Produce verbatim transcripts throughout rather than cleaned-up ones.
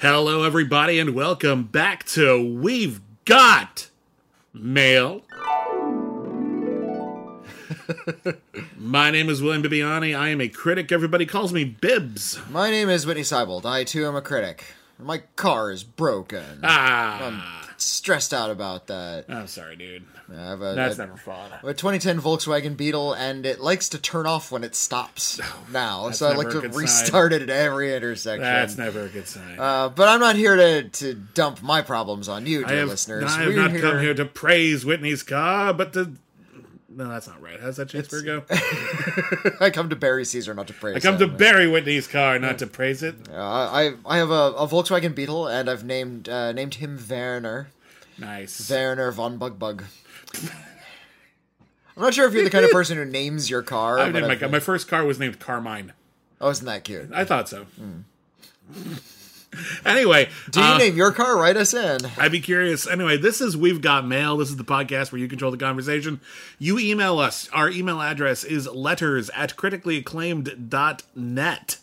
Hello, everybody, and welcome back to We've Got Mail. My name is William Bibiani. I am a critic. Everybody calls me Bibs. My name is Whitney Seibold. I, too, am a critic. My car is broken. Ah. I'm stressed out about that. I'm sorry, dude. I have a, That's a, never fun. I have a twenty ten Volkswagen Beetle, and it likes to turn off when it stops now. That's so I like to restart sign. It at every intersection. That's never a good sign. Uh, but I'm not here to, to dump my problems on you, dear I have, listeners. I have We're not here... come here to praise Whitney's car, but to... No, that's not right. How's that Shakespeare go? I come to bury Caesar, not to praise it. I come him. to bury Whitney's car, not to praise it. Uh, I I have a, a Volkswagen Beetle, and I've named uh, named him Werner. Nice. Werner von Bugbug. I'm not sure if you're the kind of person who names your car. I named my, my first car was named Carmine. Oh, isn't that cute? I thought so. Mm. Anyway, do you uh, name your car? Write us in. I'd be curious. Anyway, this is We've Got Mail. This is the podcast where you control the conversation. You email us. Our email address is letters at criticallyacclaimed.net.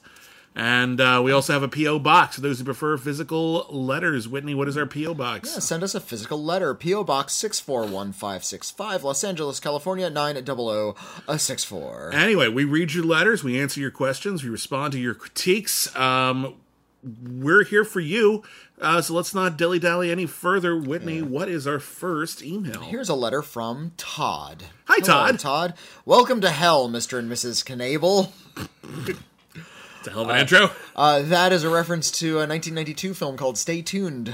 And uh, we also have a P O box for those who prefer physical letters. Whitney, what is our P O box? Yeah, send us a physical letter. P O box six four one five six five, Los Angeles, California nine zero zero six four. Anyway, we read your letters, we answer your questions, we respond to your critiques. Um, we're here for you, uh, so let's not dilly-dally any further. Whitney, yeah. What is our first email? Here's a letter from Todd. Hi, Hello, Todd. Todd. Welcome to hell, Mister and Missus Knable. It's a hell of an uh, intro. Uh, that is a reference to a nineteen ninety-two film called Stay Tuned.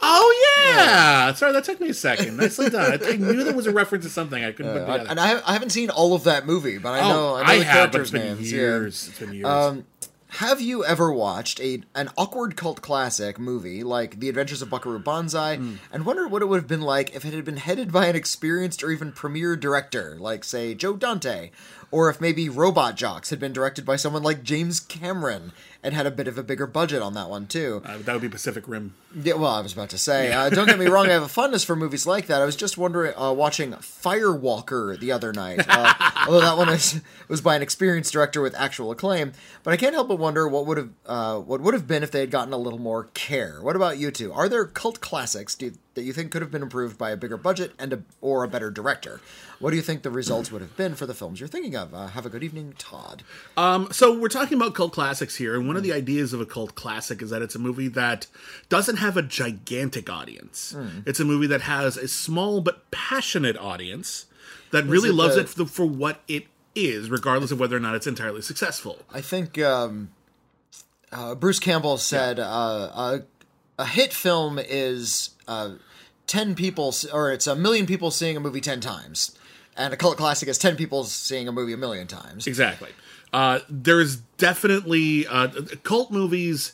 Oh, yeah! yeah. Sorry, that took me a second. Nicely done. I, I knew there was a reference to something. I couldn't uh, put it together. And I, I haven't seen all of that movie, but I oh, know, I know I the have, characters' but it's names. Been years. Yeah. It's been years. Um, Have you ever watched a an awkward cult classic movie like The Adventures of Buckaroo Banzai mm. and wondered what it would have been like if it had been headed by an experienced or even premier director, like, say, Joe Dante, or if maybe Robot Jox had been directed by someone like James Cameron and had a bit of a bigger budget on that one, too? Uh, that would be Pacific Rim. Yeah, well, I was about to say, yeah. uh, don't get me wrong, I have a fondness for movies like that. I was just wondering, uh, watching Firewalker the other night, uh, although that one is, was by an experienced director with actual acclaim, but I can't help but wonder what would have uh, what would have been if they had gotten a little more care. What about you two? Are there cult classics do you, that you think could have been improved by a bigger budget and a, or a better director? What do you think the results would have been for the films you're thinking of? Uh, have a good evening, Todd. Um, so we're talking about cult classics here, and one mm. of the ideas of a cult classic is that it's a movie that doesn't have a gigantic audience. Mm. It's a movie that has a small but passionate audience that is really it loves the... it for, for what it is. is, regardless of whether or not it's entirely successful. I think um, uh, Bruce Campbell said yeah. uh, a, a hit film is uh, ten people, or it's a million people seeing a movie ten times, and a cult classic is ten people seeing a movie a million times. Exactly. Uh, there is definitely uh, cult movies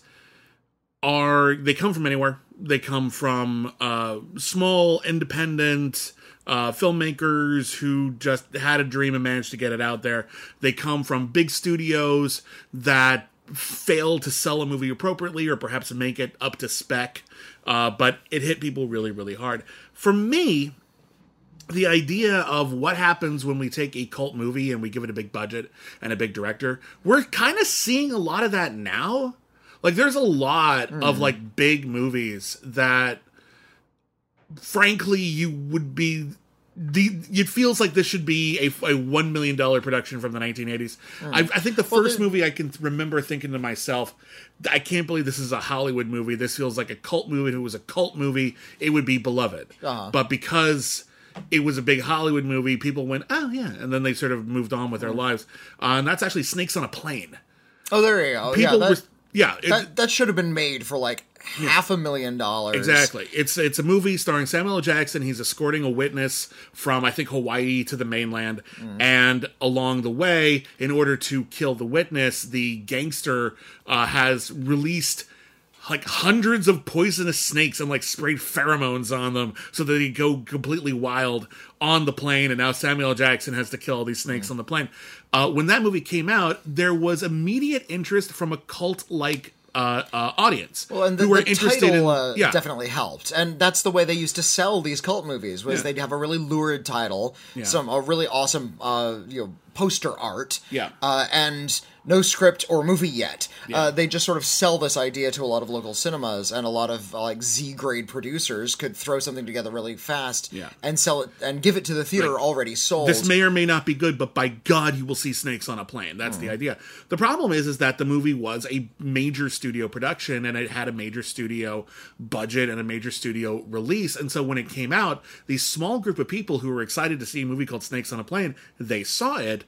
are they come from anywhere. They come from uh, small independent. Uh, filmmakers who just had a dream and managed to get it out there. They come from big studios that fail to sell a movie appropriately or perhaps make it up to spec, uh, but it hit people really, really hard. For me, the idea of what happens when we take a cult movie and we give it a big budget and a big director, we're kind of seeing a lot of that now. Like, there's a lot mm. of, like, big movies that... Frankly, you would be. The, it feels like this should be a, a one million dollar production from the nineteen eighties. Mm. I, I think the well, first movie I can remember thinking to myself, I can't believe this is a Hollywood movie. This feels like a cult movie. If it was a cult movie, it would be beloved. Uh-huh. But because it was a big Hollywood movie, people went, oh yeah, and then they sort of moved on with mm. their lives. Uh, and that's actually Snakes on a Plane. Oh, there you go. People yeah, that, were, yeah, it, that, that should have been made for like. Half a million dollars. Exactly. It's it's a movie starring Samuel L. Jackson. He's escorting a witness from, I think, Hawaii to the mainland. Mm. And along the way, in order to kill the witness, the gangster uh, has released... like hundreds of poisonous snakes and like sprayed pheromones on them so that they go completely wild on the plane. And now Samuel L. Jackson has to kill all these snakes mm. on the plane. Uh, when that movie came out, there was immediate interest from a cult-like uh, uh, audience. Well, and the, who were the interested title in, uh, yeah. definitely helped. And that's the way they used to sell these cult movies was yeah. they'd have a really lurid title, yeah. some a really awesome, uh, you know, poster art. Yeah. Uh, and no script or movie yet. Yeah. Uh, they just sort of sell this idea to a lot of local cinemas, and a lot of uh, like Z-grade producers could throw something together really fast yeah. and sell it and give it to the theater right. already sold. This may or may not be good, but by God, you will see Snakes on a Plane. That's mm. the idea. The problem is, is that the movie was a major studio production, and it had a major studio budget and a major studio release. And so when it came out, these small group of people who were excited to see a movie called Snakes on a Plane, they saw it.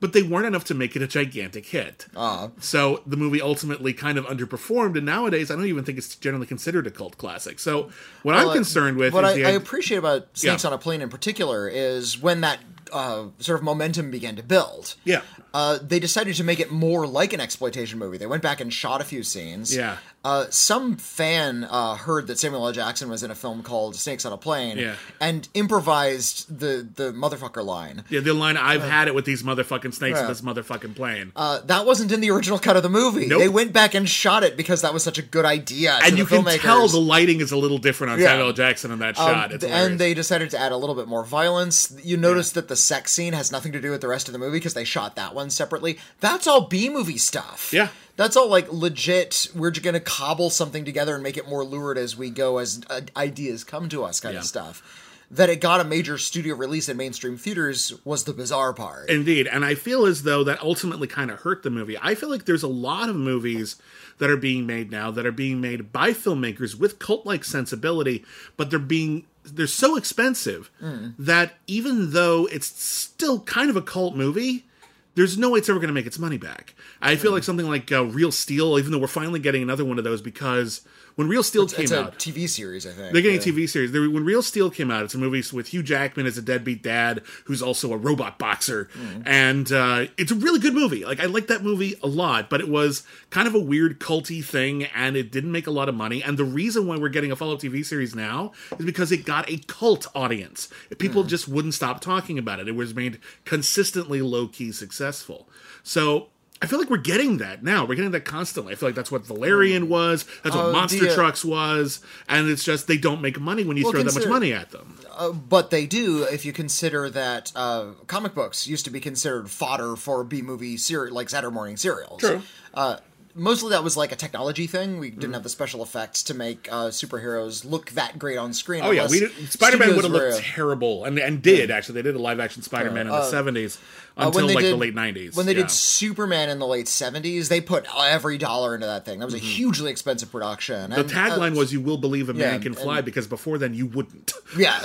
But they weren't enough to make it a gigantic hit. Uh, so the movie ultimately kind of underperformed, and nowadays I don't even think it's generally considered a cult classic. So what well, I'm concerned with... What is I, the, I appreciate about Snakes yeah. on a Plane in particular is when that uh, sort of momentum began to build, yeah, uh, they decided to make it more like an exploitation movie. They went back and shot a few scenes. Yeah. Uh, some fan uh, heard that Samuel L. Jackson was in a film called Snakes on a Plane yeah. and improvised the, the motherfucker line. Yeah, the line, I've uh, had it with these motherfucking snakes yeah. on this motherfucking plane. Uh, that wasn't in the original cut of the movie. Nope. They went back and shot it because that was such a good idea to and the filmmakers. And you can tell the lighting is a little different on yeah. Samuel L. Jackson in that shot. Um, it's and they decided to add a little bit more violence. You notice yeah. that the sex scene has nothing to do with the rest of the movie because they shot that one separately. That's all B-movie stuff. Yeah. That's all, like, legit, we're going to cobble something together and make it more lurid as we go, as uh, ideas come to us kind yeah. of stuff. That it got a major studio release in mainstream theaters was the bizarre part. Indeed, and I feel as though that ultimately kind of hurt the movie. I feel like there's a lot of movies that are being made now that are being made by filmmakers with cult-like sensibility, but they're being... they're so expensive mm. that even though it's still kind of a cult movie... there's no way it's ever going to make its money back. I feel mm. like something like uh, Real Steel, even though we're finally getting another one of those, because when Real Steel it's, came it's a out... T V series, I think. They're getting yeah. a T V series. They, when Real Steel came out, it's a movie with Hugh Jackman as a deadbeat dad who's also a robot boxer. Mm. And uh, it's a really good movie. Like, I like that movie a lot, but it was kind of a weird culty thing, and it didn't make a lot of money. And the reason why we're getting a follow-up T V series now is because it got a cult audience. People mm. just wouldn't stop talking about it. It was made consistently low-key success. So I feel like we're getting that now. We're getting that constantly. I feel like that's what Valerian was. That's what uh, Monster the, uh, Trucks was. And it's just they don't make money when you well, throw consider, that much money at them. Uh, but they do if you consider that uh, comic books used to be considered fodder for B-movie serial, like Saturday morning serials. True. Uh, mostly that was like a technology thing. We didn't mm-hmm. have the special effects to make uh, superheroes look that great on screen. Oh yeah, we did, Spider-Man would have looked terrible, and and did actually. They did a live action Spider-Man uh, in the seventies uh, until like did, the late nineties. When they yeah. did Superman in the late seventies, they put every dollar into that thing. That was mm-hmm. a hugely expensive production. The and, tagline uh, was "You will believe a man yeah, can fly," and, because before then you wouldn't. Yeah,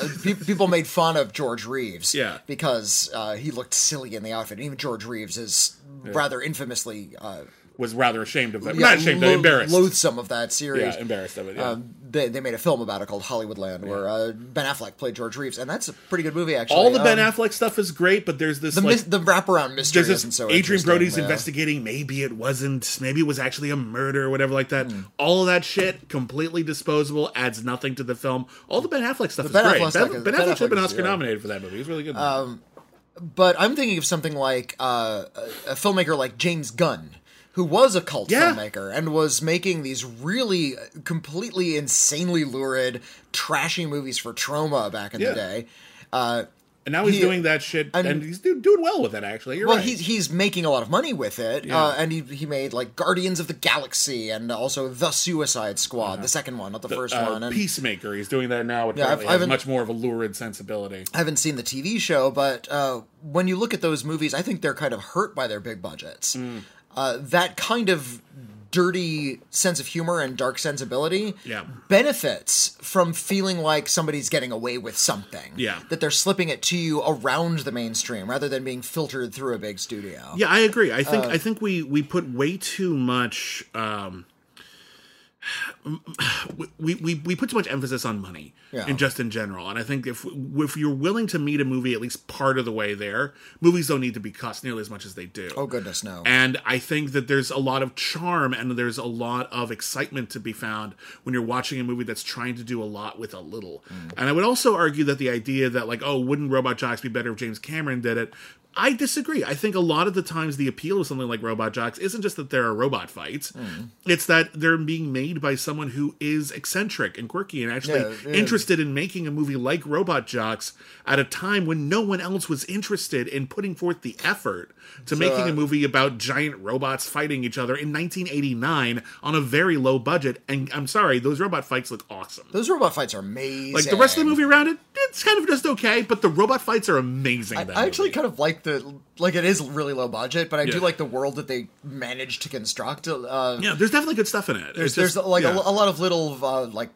people made fun of George Reeves. Yeah. because uh, he looked silly in the outfit. And even George Reeves is yeah. rather infamously. Uh, was rather ashamed of that. Yeah, Not ashamed, lo- embarrassed. Loathsome of that series. Yeah, embarrassed of it, yeah. Um, they, they made a film about it called Hollywoodland, yeah. where uh, Ben Affleck played George Reeves, and that's a pretty good movie, actually. All the um, Ben Affleck stuff is great, but there's this... The, like, mis- the wraparound mystery isn't so interesting. Adrian Brody's yeah. investigating, maybe it wasn't, maybe it was actually a murder or whatever like that. Mm. All of that shit, completely disposable, adds nothing to the film. All the Ben Affleck stuff the is ben great. Affleck ben, is, ben, ben Affleck should have been Oscar-nominated yeah. for that movie. It was really good. Um, but I'm thinking of something like uh, a filmmaker like James Gunn, who was a cult yeah. filmmaker and was making these really completely insanely lurid, trashy movies for Troma back in yeah. the day. Uh, and now he's he, doing that shit, and, and he's do, doing well with it, actually. You're well, right. he's, he's making a lot of money with it, yeah. uh, and he, he made, like, Guardians of the Galaxy and also The Suicide Squad, yeah. the second one, not the, the first uh, one. And Peacemaker, he's doing that now. It yeah, probably I've, has I've much more of a lurid sensibility. I haven't seen the T V show, but uh, when you look at those movies, I think they're kind of hurt by their big budgets. Mm. Uh, that kind of dirty sense of humor and dark sensibility yeah. benefits from feeling like somebody's getting away with something. Yeah. That they're slipping it to you around the mainstream rather than being filtered through a big studio. Yeah, I agree. I think uh, I think we, we put way too much um, we, we we put too much emphasis on money yeah. and just in general. And I think if if you're willing to meet a movie at least part of the way there, movies don't need to be cussed nearly as much as they do. Oh, goodness, no. And I think that there's a lot of charm and there's a lot of excitement to be found when you're watching a movie that's trying to do a lot with a little. Mm. And I would also argue that the idea that, like, oh, wouldn't Robot Jox be better if James Cameron did it? I disagree. I think a lot of the times the appeal to something like Robot Jox isn't just that there are robot fights. Mm. It's that they're being made by someone who is eccentric and quirky and actually yeah, interested in making a movie like Robot Jox at a time when no one else was interested in putting forth the effort to so, making a movie about giant robots fighting each other in nineteen eighty-nine on a very low budget. And I'm sorry, those robot fights look awesome. Those robot fights are amazing. Like the rest of the movie around it, it's kind of just okay, but the robot fights are amazing. I, I actually kind of like the like it is really low budget, but I yeah. do like the world that they managed to construct. Uh, yeah, there's definitely good stuff in it. There's, just, there's like yeah. a, a lot of little uh, like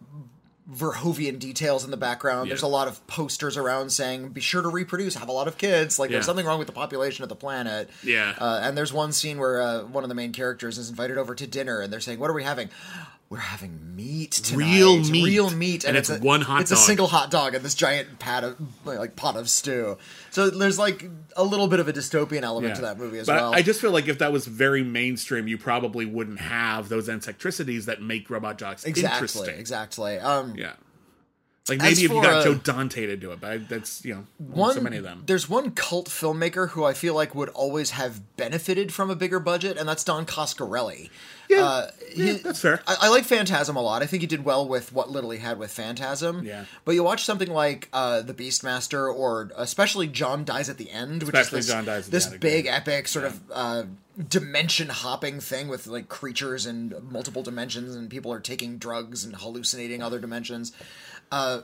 Verhoeven details in the background. Yeah. There's a lot of posters around saying "Be sure to reproduce, have a lot of kids." Like yeah. there's something wrong with the population of the planet. Yeah, uh, and there's one scene where uh, one of the main characters is invited over to dinner, and they're saying, "What are we having?" We're having meat tonight. Real meat. Real meat. And, and it's, it's a, one hot it's dog. It's a single hot dog and this giant pot of, like, pot of stew. So there's, like, a little bit of a dystopian element yeah. to that movie as but well. I just feel like if that was very mainstream, you probably wouldn't have those eccentricities that make Robot Jox exactly, interesting. Exactly, exactly. Um, yeah. Like, maybe if you got uh, Joe Dante to do it, but I, that's, you know, one, so many of them. There's one cult filmmaker who I feel like would always have benefited from a bigger budget, and that's Don Coscarelli. Yeah, uh, yeah he, that's fair. I, I like Phantasm a lot. I think he did well with what little he had with Phantasm. Yeah. But you watch something like uh, The Beastmaster, or especially John Dies at the End, which especially is this, John Dies at this the big, end. epic sort yeah. of... Uh, dimension-hopping thing with, like, creatures in multiple dimensions and people are taking drugs and hallucinating other dimensions. Uh,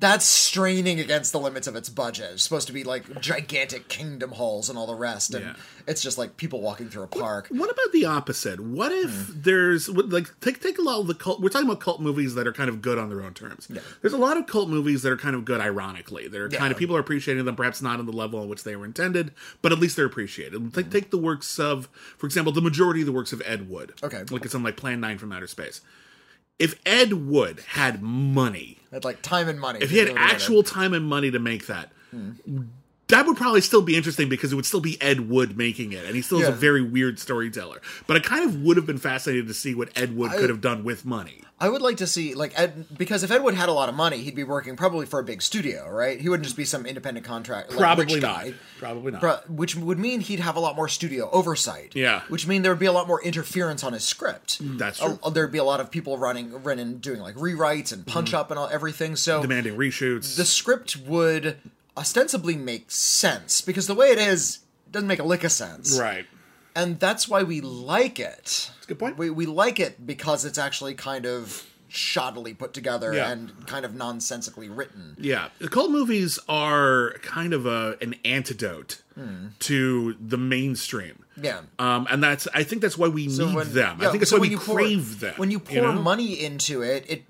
that's straining against the limits of its budget. It's supposed to be, like, gigantic kingdom halls and all the rest, and yeah. it's just, like, people walking through a park. What, what about the opposite? What if mm. there's, like, take take a lot of the cult... We're talking about cult movies that are kind of good on their own terms. Yeah. There's a lot of cult movies that are kind of good ironically. They're yeah. kind of... People are appreciating them, perhaps not on the level on which they were intended, but at least they're appreciated. Mm. Take, take the works of, for example, the majority of the works of Ed Wood. Okay. Look at something like Plan nine from Outer Space. If Ed Wood had money... Had, like, time and money. If he had actual time and money to make that, mm. that would probably still be interesting because it would still be Ed Wood making it. And he still yeah. is a very weird storyteller. But I kind of would have been fascinated to see what Ed Wood I, could have done with money. I would like to see, like, Ed, because if Ed Wood had a lot of money, he'd be working probably for a big studio, right? He wouldn't just be some independent contractor. Like, probably not. Guy, probably not. Pro- which would mean he'd have a lot more studio oversight. Yeah. Which mean there would be a lot more interference on his script. That's true. A, there'd be a lot of people running, running doing, like, rewrites and punch-up mm-hmm. and all, everything, so... Demanding reshoots. The script would... ostensibly makes sense, because the way it is doesn't make a lick of sense. Right. And that's why we like it. That's a good point. We we like it because it's actually kind of shoddily put together yeah. and kind of nonsensically written. Yeah. The cult movies are kind of a an antidote mm. to the mainstream. Yeah. Um, and that's I think that's why we so need when, them. Yeah, I think that's so why we crave pour, them. When you pour you know? money into it, it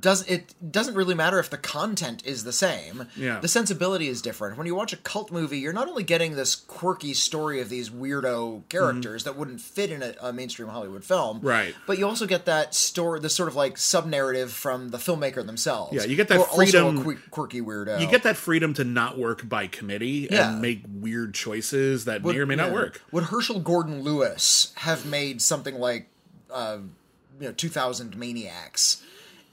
Does, it doesn't really matter if the content is the same. Yeah. The sensibility is different. When you watch a cult movie, you're not only getting this quirky story of these weirdo characters mm-hmm. that wouldn't fit in a, a mainstream Hollywood film, right? But you also get that story, the sort of like sub-narrative from the filmmaker themselves. Yeah, you get that freedom. Also a qu- quirky weirdo. You get that freedom to not work by committee yeah. and make weird choices that would, may or may yeah. not work. Would Herschel Gordon Lewis have made something like, uh, you know, two thousand Maniacs?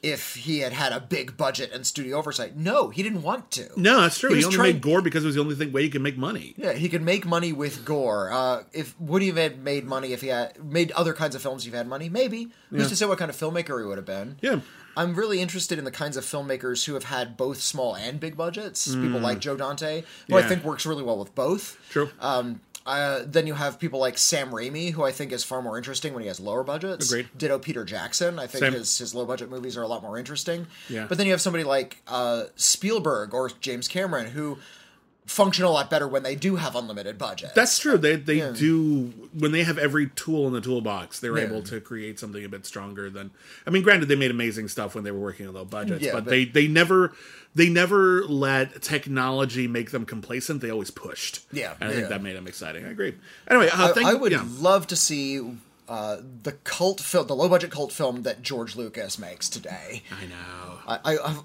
If he had had a big budget and studio oversight. No, he didn't want to. No, that's true. He, he only trying... made gore because it was the only thing way he could make money. Yeah, he could make money with gore. Uh, if would he have made money if he had made other kinds of films you've had money? Maybe. Who's yeah. to say what kind of filmmaker he would have been? Yeah. I'm really interested in the kinds of filmmakers who have had both small and big budgets. Mm. People like Joe Dante, who yeah. I think works really well with both. True. Um, Uh, then you have people like Sam Raimi, who I think is far more interesting when he has lower budgets. Agreed. Ditto Peter Jackson. I think Same. his his low-budget movies are a lot more interesting. Yeah. But then you have somebody like uh, Spielberg or James Cameron, who function a lot better when they do have unlimited budgets. That's true. They they yeah. do... When they have every tool in the toolbox, they're yeah. able to create something a bit stronger than... I mean, granted, they made amazing stuff when they were working on low budgets, yeah, but, but they, they never... They never let technology make them complacent. They always pushed. Yeah. And I yeah. think that made them exciting. I agree. Anyway, uh, I, thank, I would yeah. love to see uh, the cult film, the low-budget cult film that George Lucas makes today. I know. I I,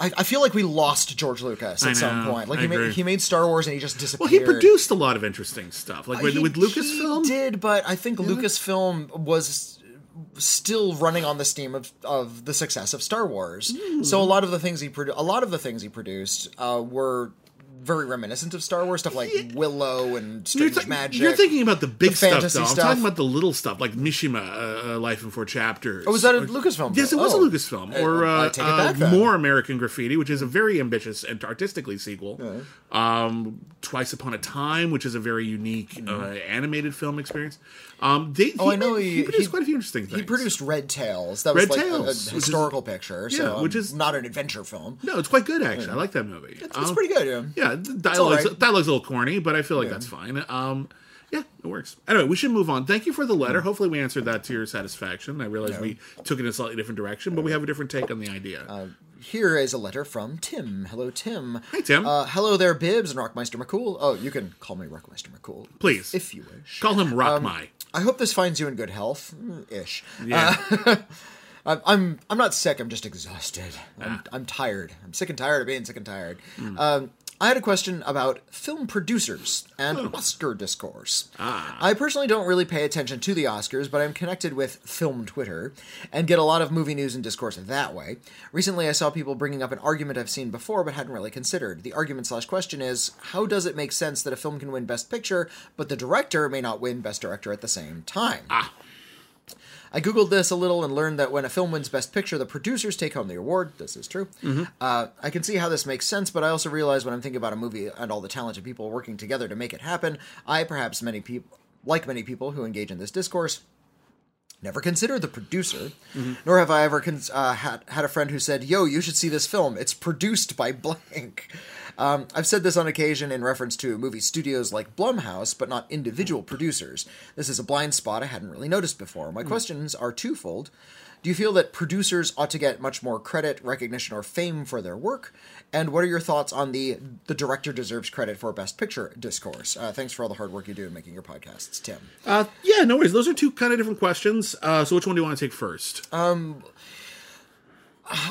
I, I feel like we lost George Lucas at I know. some point. Like I he agree. made he made Star Wars and he just disappeared. Well, he produced a lot of interesting stuff. Like with, he, with Lucasfilm, he did, but I think yeah. Lucasfilm was. Still running on the steam of, of the success of Star Wars. Mm. So a lot of the things he produ- a lot of the things he produced uh, were very reminiscent of Star Wars stuff, like yeah. Willow and Strange you're th- Magic. You're thinking about the big the stuff, though. Stuff. I'm talking about the little stuff, like Mishima, uh, Life in Four Chapters. Oh, was that a or, Lucasfilm? Yes, it was oh. a Lucasfilm. Or uh, take it back, uh, More American Graffiti, which is a very ambitious and artistically sequel. Uh-huh. Um, Twice Upon a Time, which is a very unique mm-hmm. uh, animated film experience. Um, they, oh, he, I know he, he produced he, quite a few interesting things. He produced Red Tails. That Red was like Tails, a, a historical is, picture, so yeah, which is not an adventure film. No, it's quite good, actually. Yeah. I like that movie. It's, um, it's pretty good, yeah. Yeah, dialogue's, right. dialogue's a little corny, but I feel like yeah. that's fine. Um, yeah, it works. Anyway, we should move on. Thank you for the letter. Mm-hmm. Hopefully we answered that to your satisfaction. I realize yeah. we took it in a slightly different direction, but we have a different take on the idea. Uh, Here is a letter from Tim. Hello, Tim. Hi, Tim. Uh, hello there, Bibbs and Rockmeister McCool. Oh, you can call me Rockmeister McCool. Please. If you wish. Call him Rockmai. Um, I hope this finds you in good health. Ish. Yeah. Uh, I'm I'm not sick. I'm just exhausted. I'm, ah. I'm tired. I'm sick and tired of being sick and tired. Mm. Um, I had a question about film producers and oh. Oscar discourse. Ah. I personally don't really pay attention to the Oscars, but I'm connected with film Twitter and get a lot of movie news and discourse that way. Recently, I saw people bringing up an argument I've seen before but hadn't really considered. The argument slash question is, how does it make sense that a film can win Best Picture, but the director may not win Best Director at the same time? Ah. I googled this a little and learned that when a film wins Best Picture, the producers take home the award. This is true. Mm-hmm. Uh, I can see how this makes sense, but I also realize when I'm thinking about a movie and all the talented people working together to make it happen, I, perhaps many people, like many people who engage in this discourse, never consider the producer, mm-hmm. nor have I ever con- uh, had, had a friend who said, yo, you should see this film. It's produced by blank. Um, I've said this on occasion in reference to movie studios like Blumhouse, but not individual producers. This is a blind spot I hadn't really noticed before. My mm. questions are twofold. Do you feel that producers ought to get much more credit, recognition, or fame for their work? And what are your thoughts on the the director deserves credit for Best Picture discourse? Uh, thanks for all the hard work you do in making your podcasts, Tim. Uh, yeah, no worries. Those are two kind of different questions. Uh, so which one do you want to take first? Um,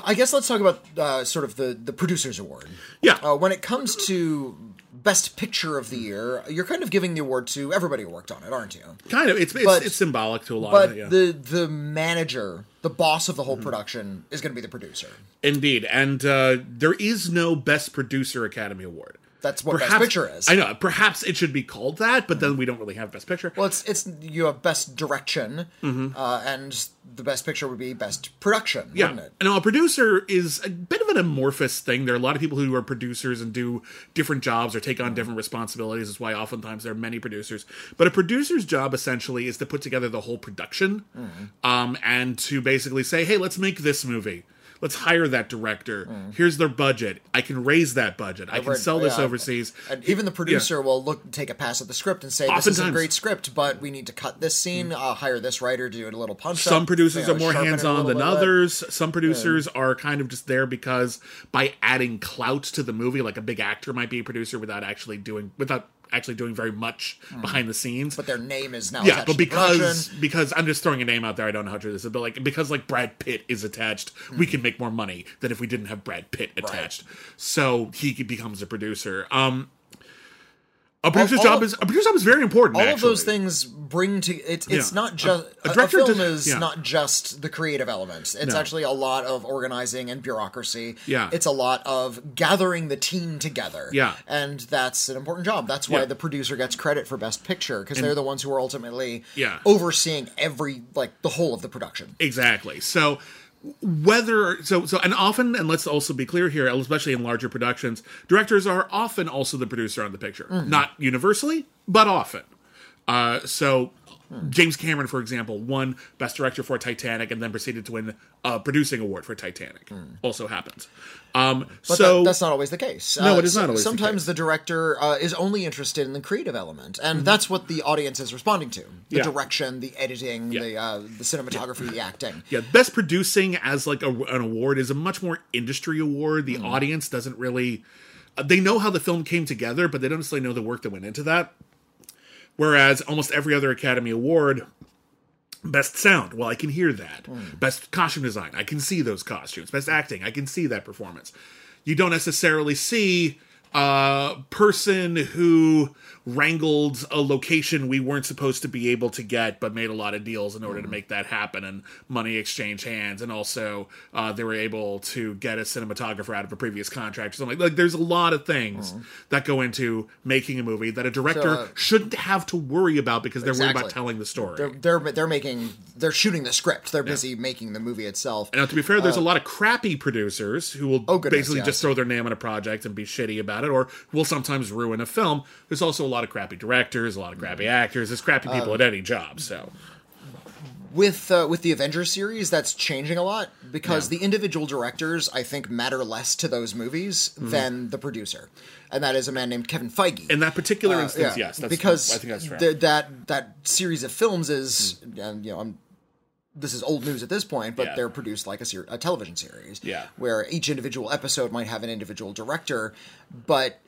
I guess let's talk about uh, sort of the, the Producers Award. Yeah. Uh, when it comes to Best Picture of the Year, you're kind of giving the award to everybody who worked on it, aren't you? Kind of. It's it's, but, it's symbolic to a lot of it, yeah. But the, the manager, the boss of the whole mm-hmm. production, is going to be the producer. Indeed. And uh, there is no Best Producer Academy Award. That's what perhaps, Best Picture is. I know. Perhaps it should be called that, but mm-hmm. then we don't really have Best Picture. Well, it's it's you have Best Direction, mm-hmm. uh, and the Best Picture would be Best Production, yeah. wouldn't it? Now, a producer is a bit of an amorphous thing. There are a lot of people who are producers and do different jobs or take on different responsibilities. That's why oftentimes there are many producers. But a producer's job, essentially, is to put together the whole production mm-hmm. um, and to basically say, hey, let's make this movie. Let's hire that director. Mm. Here's their budget. I can raise that budget. Over, I can sell this yeah. overseas. And even the producer yeah. will look, take a pass at the script and say, oftentimes, this is a great script, but we need to cut this scene. Mm. I'll hire this writer to do a little punch Some up, producers you know, are more hands-on than others. Bit. Some producers yeah. are kind of just there because by adding clout to the movie, like a big actor might be a producer without actually doing... without. actually doing very much mm. behind the scenes. But their name is now yeah, attached but because, to because I'm just throwing a name out there, I don't know how true this is, but like because like Brad Pitt is attached, mm. we can make more money than if we didn't have Brad Pitt attached. Right. So he becomes a producer. Um, a producer's all, job all of, is a producer's job is very important. All actually. of those things bring to it's it's yeah. not just a, a, a, a film does, is yeah. not just the creative elements. It's no. actually a lot of organizing and bureaucracy. Yeah, it's a lot of gathering the team together. Yeah, and that's an important job. That's why yeah. the producer gets credit for Best Picture because they're the ones who are ultimately yeah. overseeing every like the whole of the production. Exactly. So. Whether so, so, and often, and let's also be clear here, especially in larger productions, directors are often also the producer on the picture. Mm-hmm. Not universally, but often. Uh, so, mm. James Cameron, for example, won Best Director for Titanic and then proceeded to win a producing award for Titanic. Mm. Also happens. Um, but so that, that's not always the case. No, uh, it is not always the case. Sometimes the director uh, is only interested in the creative element, and mm-hmm. that's what the audience is responding to. The yeah. direction, the editing, yeah. the uh, the cinematography, yeah. the acting. Yeah, Best Producing as like a, an award is a much more industry award. The mm-hmm. audience doesn't really... Uh, they know how the film came together, but they don't necessarily know the work that went into that. Whereas almost every other Academy Award... Best sound. Well, I can hear that. Mm. Best costume design. I can see those costumes. Best acting. I can see that performance. You don't necessarily see a person who wrangled a location we weren't supposed to be able to get, but made a lot of deals in order mm-hmm. to make that happen, and money exchanged hands, and also uh, they were able to get a cinematographer out of a previous contract or something. Like, there's a lot of things mm-hmm. that go into making a movie that a director so, uh, shouldn't have to worry about because they're exactly. worried about telling the story. They're they're, they're making they're shooting the script. They're yeah. busy making the movie itself. And now, to be fair, there's uh, a lot of crappy producers who will oh, goodness, basically yes. just throw their name on a project and be shitty about it, or will sometimes ruin a film. There's also a lot of crappy directors, a lot of crappy actors. There's crappy people um, at any job. So, with uh, with the Avengers series, that's changing a lot because yeah. the individual directors, I think, matter less to those movies mm-hmm. than the producer, and that is a man named Kevin Feige. In that particular uh, instance, yeah. yes, that's, because I think that's right. th- that that series of films is, mm-hmm. and you know, I'm. This is old news at this point, but yeah. they're produced like a, ser- a television series yeah. where each individual episode might have an individual director, but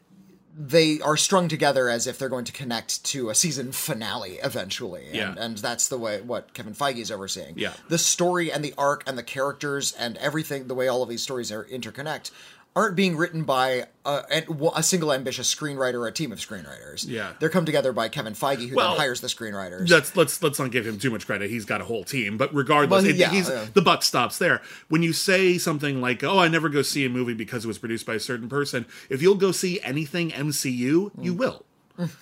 they are strung together as if they're going to connect to a season finale eventually. And, yeah. and that's the way what Kevin Feige is overseeing. Yeah. The story and the arc and the characters and everything, the way all of these stories are interconnect, aren't being written by a, a single ambitious screenwriter or a team of screenwriters. Yeah. They're come together by Kevin Feige, who well, then hires the screenwriters. Let's, let's, let's not give him too much credit. He's got a whole team. But regardless, well, yeah, it, he's, yeah. the buck stops there. When you say something like, oh, I never go see a movie because it was produced by a certain person, if you'll go see anything M C U, mm. you will.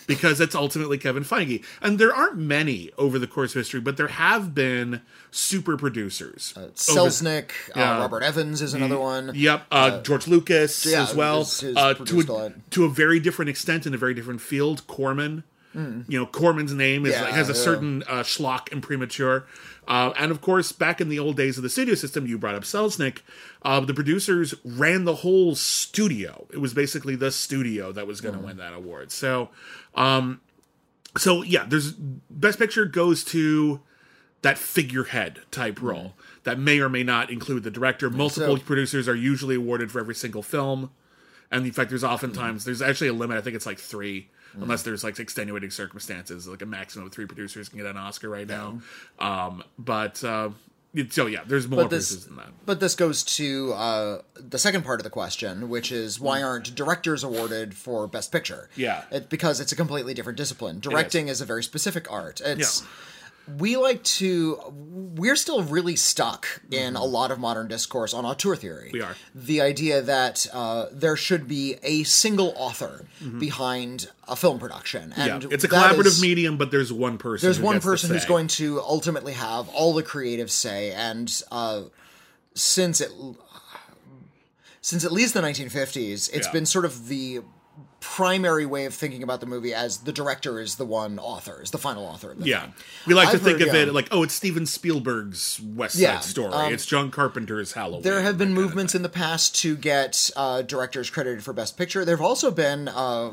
Because it's ultimately Kevin Feige. And there aren't many over the course of history, but there have been super producers. Uh, Selznick, over, uh, uh, Robert Evans is another one. Yep, uh, uh, George Lucas yeah, as well. His, his uh, to, a, to a very different extent, in a very different field, Corman. Mm. You know, Corman's name is, yeah, like, has a yeah. certain uh, schlock and imprimatur. Uh, and of course, back in the old days of the studio system, you brought up Selznick, uh, the producers ran the whole studio. It was basically the studio that was going to mm. win that award. So, um, so yeah, there's Best Picture goes to that figurehead type role mm. that may or may not include the director. Multiple so, producers are usually awarded for every single film. And in fact, there's oftentimes, mm. there's actually a limit. I think it's like three. Unless there's, like, extenuating circumstances. Like, a maximum of three producers can get an Oscar right now. Yeah. Um, but, uh, so, yeah, there's more this, producers than that. But this goes to uh, the second part of the question, which is, why aren't directors awarded for Best Picture? Yeah. It, because it's a completely different discipline. Directing is. is a very specific art. It's... Yeah. We like to... We're still really stuck in a lot of modern discourse on auteur theory. We are. The idea that uh, there should be a single author mm-hmm. behind a film production. And yeah. It's a collaborative is, medium, but there's one person There's one person who's going to ultimately have all the creative say. And uh, since it... Since at least the nineteen fifties, it's yeah. been sort of the... primary way of thinking about the movie as the director is the one author, is the final author of the yeah. thing. We like I've to think heard, of it like, oh, it's Steven Spielberg's West Side yeah, Story. Um, it's John Carpenter's Halloween. There have been movements in the past to get uh, directors credited for Best Picture. There have also been uh,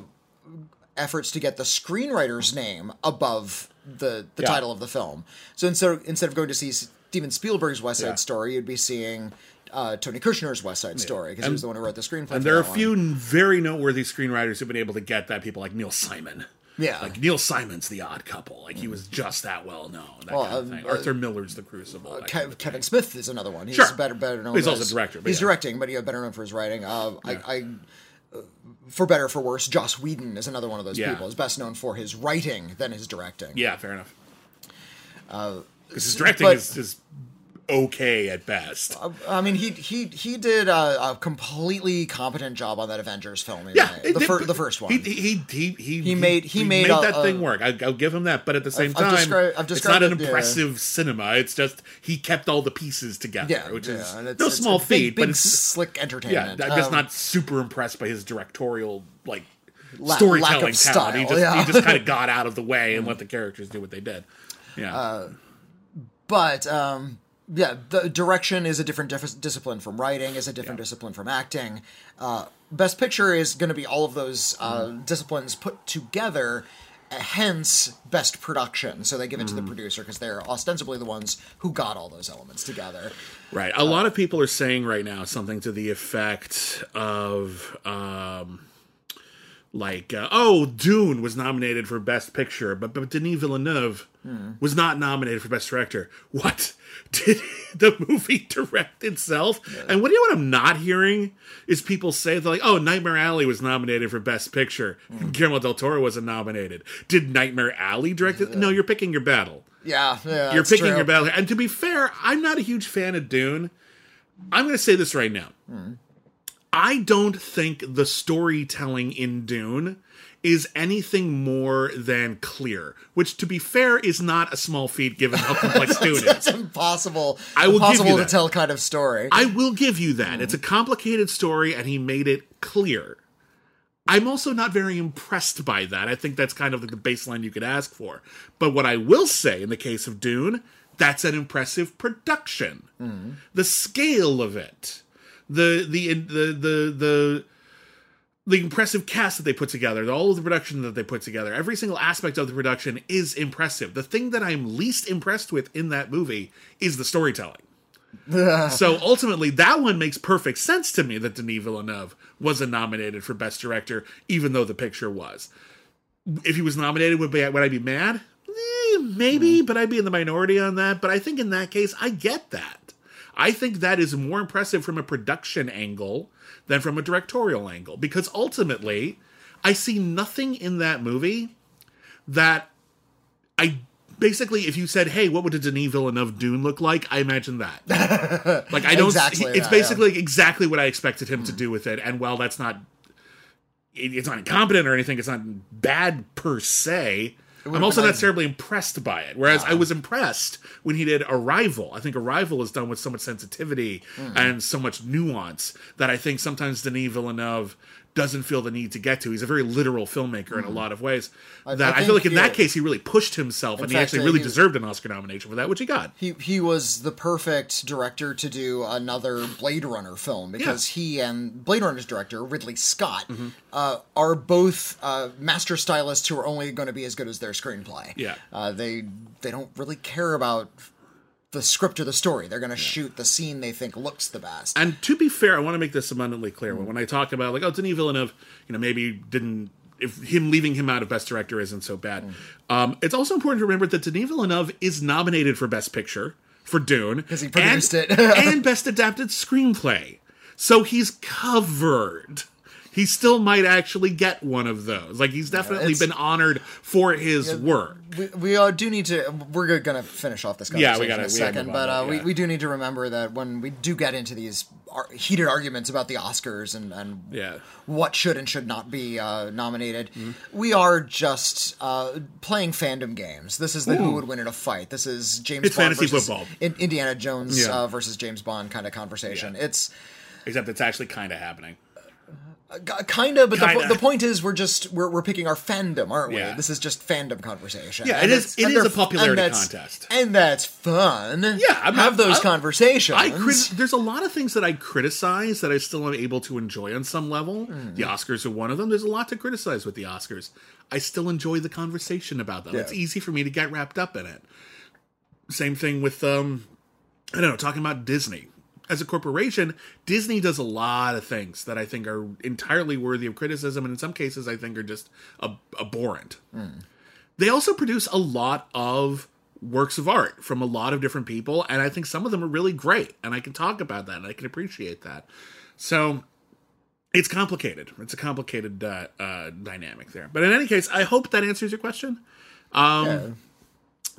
efforts to get the screenwriter's name above the, the yeah. title of the film. So instead of, instead of going to see Steven Spielberg's West Side yeah. Story, you'd be seeing... Uh, Tony Kushner's West Side Story, because he was the one who wrote the screenplay. And there are a few one. very noteworthy screenwriters who've been able to get that, people like Neil Simon. Yeah. Like, Neil Simon's The Odd Couple. Like, mm. he was just that well-known, that well, kind of uh, thing. Uh, Arthur Miller's The Crucible. Uh, Ke- kind of Kevin thing. Smith is another one. He's sure. better, better known He's also his, a director. But he's yeah. directing, but he's better known for his writing. Uh, yeah. I... I For better or for worse, Joss Whedon is another one of those yeah. people. He's best known for his writing than his directing. Yeah, fair enough. Because uh, his directing but, is... is okay at best. Uh, I mean, he he he did a, a completely competent job on that Avengers film. He yeah, made. The, did, fir- the first one. He he he he, he made he, he made, made a, that a, thing work. I, I'll give him that. But at the same I've, time, I've descri- I've it's not an impressive yeah. cinema. It's just he kept all the pieces together, yeah, which yeah. is it's, no it's small big, feat. Big but it's slick entertainment. Yeah, I'm just um, not super impressed by his directorial like la- storytelling talent. Style, he just yeah. he just kind of got out of the way and let the characters do what they did. Yeah, uh, but. um Yeah, the direction is a different dif- discipline from writing, is a different yeah. discipline from acting. Uh, Best Picture is going to be all of those uh, mm. disciplines put together, hence Best Production. So they give it mm. to the producer because they're ostensibly the ones who got all those elements together. Right. A uh, lot of people are saying right now something to the effect of... Um, Like, uh, oh, Dune was nominated for Best Picture, but, but Denis Villeneuve hmm. was not nominated for Best Director. What? Did the movie direct itself? Yeah. And what do you know what I'm not hearing is people say, they're like, oh, Nightmare Alley was nominated for Best Picture. Hmm. Guillermo del Toro wasn't nominated. Did Nightmare Alley direct it? Yeah. No, you're picking your battle. Yeah, yeah You're picking true. your battle. And to be fair, I'm not a huge fan of Dune. I'm going to say this right now. Hmm. I don't think the storytelling in Dune is anything more than clear, which, to be fair, is not a small feat given how complex Dune is. It's impossible, I will impossible give you to that. tell kind of story. I will give you that. Mm. It's a complicated story, and he made it clear. I'm also not very impressed by that. I think that's kind of like the baseline you could ask for. But what I will say in the case of Dune, that's an impressive production. Mm. The scale of it. The the the the the the impressive cast that they put together, all of the production that they put together, every single aspect of the production is impressive. The thing that I'm least impressed with in that movie is the storytelling. So ultimately, that one makes perfect sense to me that Denis Villeneuve wasn't nominated for Best Director, even though the picture was. If he was nominated, would be would I be mad? Eh, maybe, mm. but I'd be in the minority on that. But I think in that case, I get that. I think that is more impressive from a production angle than from a directorial angle. Because ultimately, I see nothing in that movie that I... Basically, if you said, hey, what would a Denis Villeneuve Dune look like? I imagine that. Like, I don't... Exactly it's that, basically yeah. exactly what I expected him mm. to do with it. And while that's not... It, it's not incompetent or anything. It's not bad per se. I'm also not terribly impressed by it. Whereas yeah. I was impressed when he did Arrival. I think Arrival is done with so much sensitivity mm. and so much nuance that I think sometimes Denis Villeneuve doesn't feel the need to get to. He's a very literal filmmaker mm. in a lot of ways. That I, I, I feel like in that is. case he really pushed himself in and fact, he actually really he, deserved an Oscar nomination for that, which he got. He he was the perfect director to do another Blade Runner film because yeah. he and Blade Runner's director, Ridley Scott, mm-hmm. uh, are both uh, master stylists who are only going to be as good as their screenplay. Yeah. Uh, they they don't really care about the script or the story. They're going to yeah. shoot the scene they think looks the best. And to be fair, I want to make this abundantly clear. Mm. When I talk about, like, oh, Denis Villeneuve, you know, maybe didn't, if him leaving him out of Best Director isn't so bad. Mm. Um, it's also important to remember that Denis Villeneuve is nominated for Best Picture, for Dune. Because he produced and, it. and Best Adapted Screenplay. So he's covered. He still might actually get one of those. Like, he's definitely yeah, been honored for his yeah, work. We, we uh, do need to... We're going to finish off this conversation yeah, we gotta, in a second, we but uh, that, yeah. we, we do need to remember that when we do get into these ar- heated arguments about the Oscars and, and yeah. what should and should not be uh, nominated, mm-hmm. we are just uh, playing fandom games. This is the Ooh. who would win in a fight. This is James it's Bond versus in- Indiana Jones yeah. uh, versus James Bond kind of conversation. Yeah. It's Except it's actually kind of happening. Kind of, but the, the point is, we're just we're we're picking our fandom, aren't we? Yeah. This is just fandom conversation. Yeah, and it is. It is a popularity and contest, and that's fun. Yeah, I'm have not, those I, conversations. I crit- there's a lot of things that I criticize that I still am able to enjoy on some level. Mm. The Oscars are one of them. There's a lot to criticize with the Oscars. I still enjoy the conversation about them. Yeah. It's easy for me to get wrapped up in it. Same thing with um, I don't know, talking about Disney. As a corporation, Disney does a lot of things that I think are entirely worthy of criticism, and in some cases I think are just ab- abhorrent. Mm. They also produce a lot of works of art from a lot of different people, and I think some of them are really great, and I can talk about that, and I can appreciate that. So, it's complicated. It's a complicated uh, uh, dynamic there. But in any case, I hope that answers your question. Um, yeah.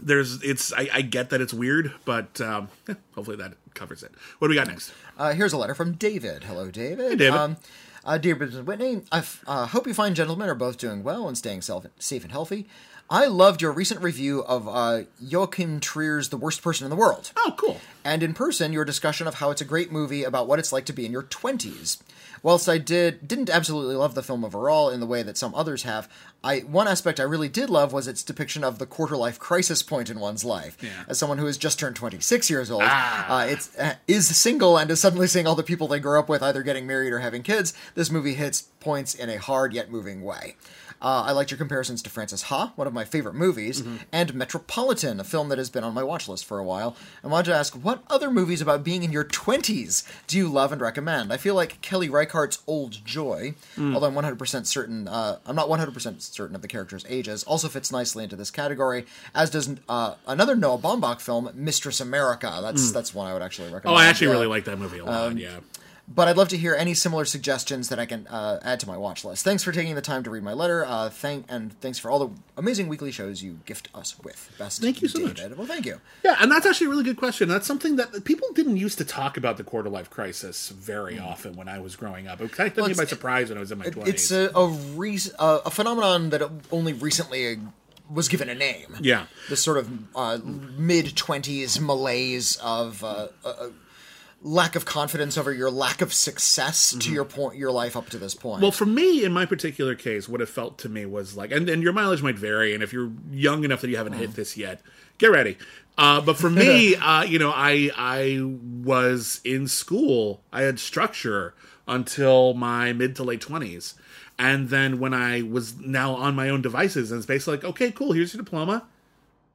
There's, it's, I, I get that it's weird, but um, yeah, hopefully that covers it. What do we got next? Uh, here's a letter from David. Hello, David. Hey, David. Um, uh, dear Bridget and Whitney, I f- uh, hope you fine gentlemen are both doing well and staying self- safe and healthy. I loved your recent review of uh, Joachim Trier's The Worst Person in the World. Oh, cool. And in person, your discussion of how it's a great movie about what it's like to be in your twenties. Whilst I did, didn't absolutely love the film overall in the way that some others have, I one aspect I really did love was its depiction of the quarter-life crisis point in one's life. Yeah. As someone who has just turned twenty-six years old, ah. uh, it's, uh, is single and is suddenly seeing all the people they grew up with either getting married or having kids, this movie hits points in a hard yet moving way. Uh, I liked your comparisons to Frances Ha, one of my favorite movies, mm-hmm. and Metropolitan, a film that has been on my watch list for a while. I wanted to ask, what other movies about being in your twenties do you love and recommend? I feel like Kelly Reichardt's Old Joy, mm. although I'm one hundred percent certain, uh, I'm not one hundred percent certain of the characters' ages, also fits nicely into this category, as does uh, another Noah Baumbach film, Mistress America. That's mm. that's one I would actually recommend. Oh, I actually yeah. really like that movie a lot, um, yeah. But I'd love to hear any similar suggestions that I can uh, add to my watch list. Thanks for taking the time to read my letter, uh, thank and thanks for all the amazing weekly shows you gift us with. Best thank you so David. Much. Well, thank you. Yeah, and that's actually a really good question. That's something that people didn't used to talk about the quarter-life crisis very mm. often when I was growing up. It kind of took well, me by surprise when I was in my it, twenties. It's a, a, re- uh, a phenomenon that only recently was given a name. Yeah. This sort of uh, mid-twenties malaise of... Uh, uh, lack of confidence over your lack of success mm-hmm. to your point, your life up to this point. Well, for me, in my particular case, what it felt to me was like, and, and your mileage might vary, and if you're young enough that you haven't oh. hit this yet, get ready. Uh, but for me, uh, you know, I I was in school. I had structure until my mid to late twenties. And then when I was now on my own devices, and it's basically like, okay, cool, here's your diploma.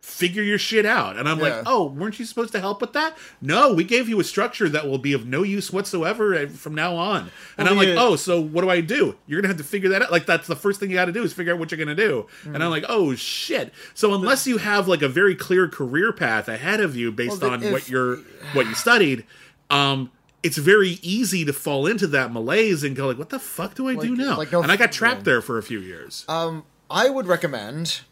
Figure your shit out. And I'm yeah. like, oh, weren't you supposed to help with that? No, we gave you a structure that will be of no use whatsoever from now on. And well, I'm yeah. like, oh, so what do I do? You're going to have to figure that out. Like, that's the first thing you got to do is figure out what you're going to do. Mm-hmm. And I'm like, oh, shit. So unless you have, like, a very clear career path ahead of you based well, on if... what you're what you studied, um... it's very easy to fall into that malaise and go, like, what the fuck do I like, do now? Like no and I got trapped there for a few years. Um, I would recommend...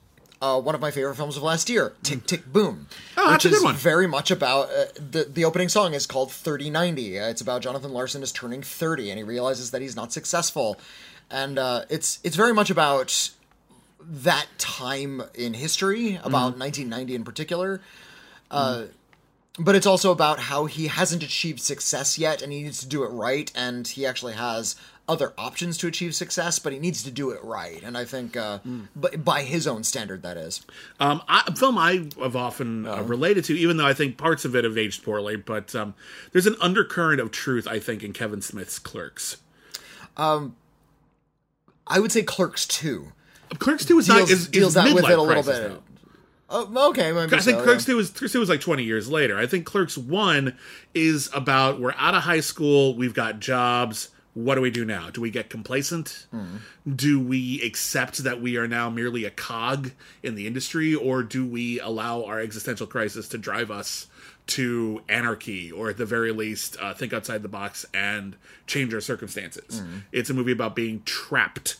Uh, one of my favorite films of last year, Tick, Tick, Boom. Oh, that's a good one. Which is very much about, uh, the, the opening song is called thirty ninety. Uh, it's about Jonathan Larson is turning thirty, and he realizes that he's not successful. And uh, it's it's very much about that time in history, about mm. nineteen ninety in particular. Uh, mm. But it's also about how he hasn't achieved success yet, and he needs to do it right, and he actually has... other options to achieve success, but he needs to do it right. And I think, uh, mm. b- by his own standard, that is. Um, I, a film I have often uh, related to, even though I think parts of it have aged poorly, but um, there's an undercurrent of truth, I think, in Kevin Smith's Clerks. Um, I would say Clerks two. Clerks two is deals, not, is, deals is out with it a little bit. Now. Oh, okay. I think so, Clerks yeah. two was Clerks two was like twenty years later. I think Clerks one is about we're out of high school, we've got jobs. What do we do now? Do we get complacent? Mm. Do we accept that we are now merely a cog in the industry? Or do we allow our existential crisis to drive us to anarchy? Or at the very least, uh, think outside the box and change our circumstances? Mm. It's a movie about being trapped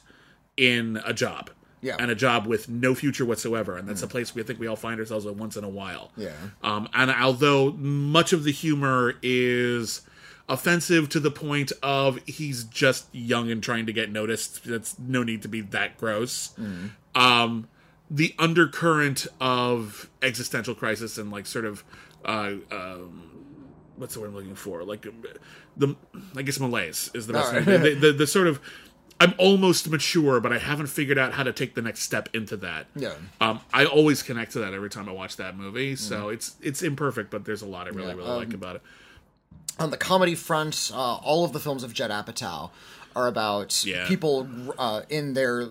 in a job. Yeah. And a job with no future whatsoever. And that's mm. a place we think we all find ourselves in once in a while. Yeah. Um, and although much of the humor is... offensive to the point of he's just young and trying to get noticed. That's no need to be that gross. Mm. Um, the undercurrent of existential crisis and like sort of uh, um, what's the word I'm looking for? Like the I guess malaise is the best. Right. the, the, the sort of I'm almost mature, but I haven't figured out how to take the next step into that. Yeah. Um, I always connect to that every time I watch that movie. Mm. So it's it's imperfect, but there's a lot I really yeah, really um, like about it. On the comedy front, uh, all of the films of Judd Apatow are about yeah. people uh, in their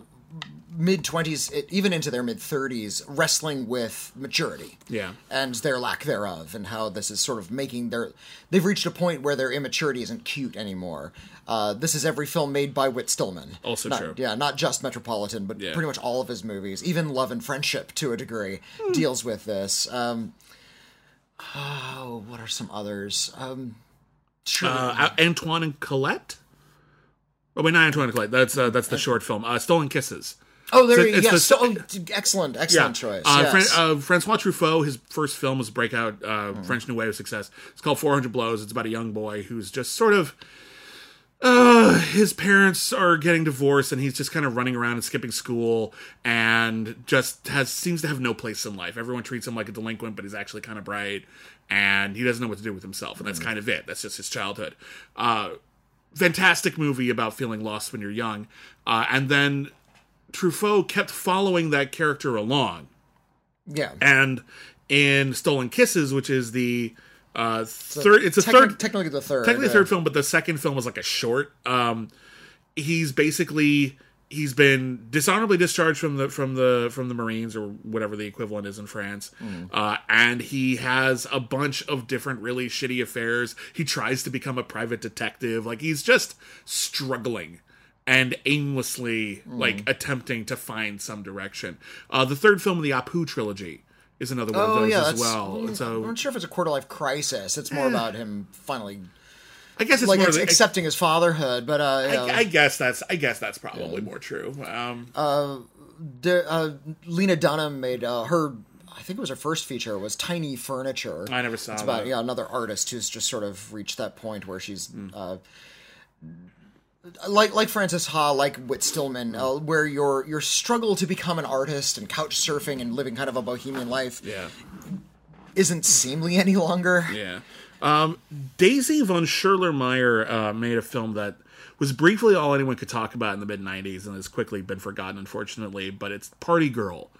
mid-twenties, even into their mid-thirties, wrestling with maturity. Yeah. And their lack thereof, and how this is sort of making their... They've reached a point where their immaturity isn't cute anymore. Uh, this is every film made by Whit Stillman. Also not, true. Yeah, not just Metropolitan, but yeah. pretty much all of his movies. Even Love and Friendship, to a degree, mm. deals with this. Um, oh, what are some others? Um... Sure. Uh, Antoine and Colette? Oh, wait, not Antoine and Colette. That's uh, that's the short film. Uh, Stolen Kisses. Oh, there so you go. Yes. The, oh, excellent, excellent yeah. choice. Uh, yes. Fra- uh, Francois Truffaut, his first film was Breakout, uh, mm-hmm. French New Wave of Success. It's called four hundred blows. It's about a young boy who's just sort of... Uh, his parents are getting divorced, and he's just kind of running around and skipping school, and just has seems to have no place in life. Everyone treats him like a delinquent, but he's actually kind of bright, and he doesn't know what to do with himself, and that's kind of it. That's just his childhood. Uh, fantastic movie about feeling lost when you're young. Uh, and then Truffaut kept following that character along. Yeah. And in Stolen Kisses, which is the... Uh, third, it's a Techn- third, technically the third, technically the yeah. third film, but the second film was like a short. Um, he's basically, he's been dishonorably discharged from the from the from the Marines, or whatever the equivalent is in France. Mm. Uh, and he has a bunch of different really shitty affairs. He tries to become a private detective. Like, he's just struggling and aimlessly mm. like attempting to find some direction. Uh, the third film in the Apu trilogy is another one oh, of those yeah, as well. Mm, so, I'm not sure if it's a quarter-life crisis. It's more eh. about him finally... I guess it's like more it's like, accepting his fatherhood, but uh, you know, I, I guess that's I guess that's probably yeah. more true. Um, uh, there, uh, Lena Dunham made uh, her. I think it was her first feature was Tiny Furniture. I never saw. It's about that. yeah another artist who's just sort of reached that point where she's mm. uh, like like Frances Ha, like Whit Stillman, mm. uh, where your your struggle to become an artist and couch surfing and living kind of a bohemian life, yeah. isn't seemly any longer. Yeah. Um, Daisy von Schurler-Meyer uh, made a film that was briefly all anyone could talk about in the mid nineties and has quickly been forgotten, unfortunately, but it's Party Girl.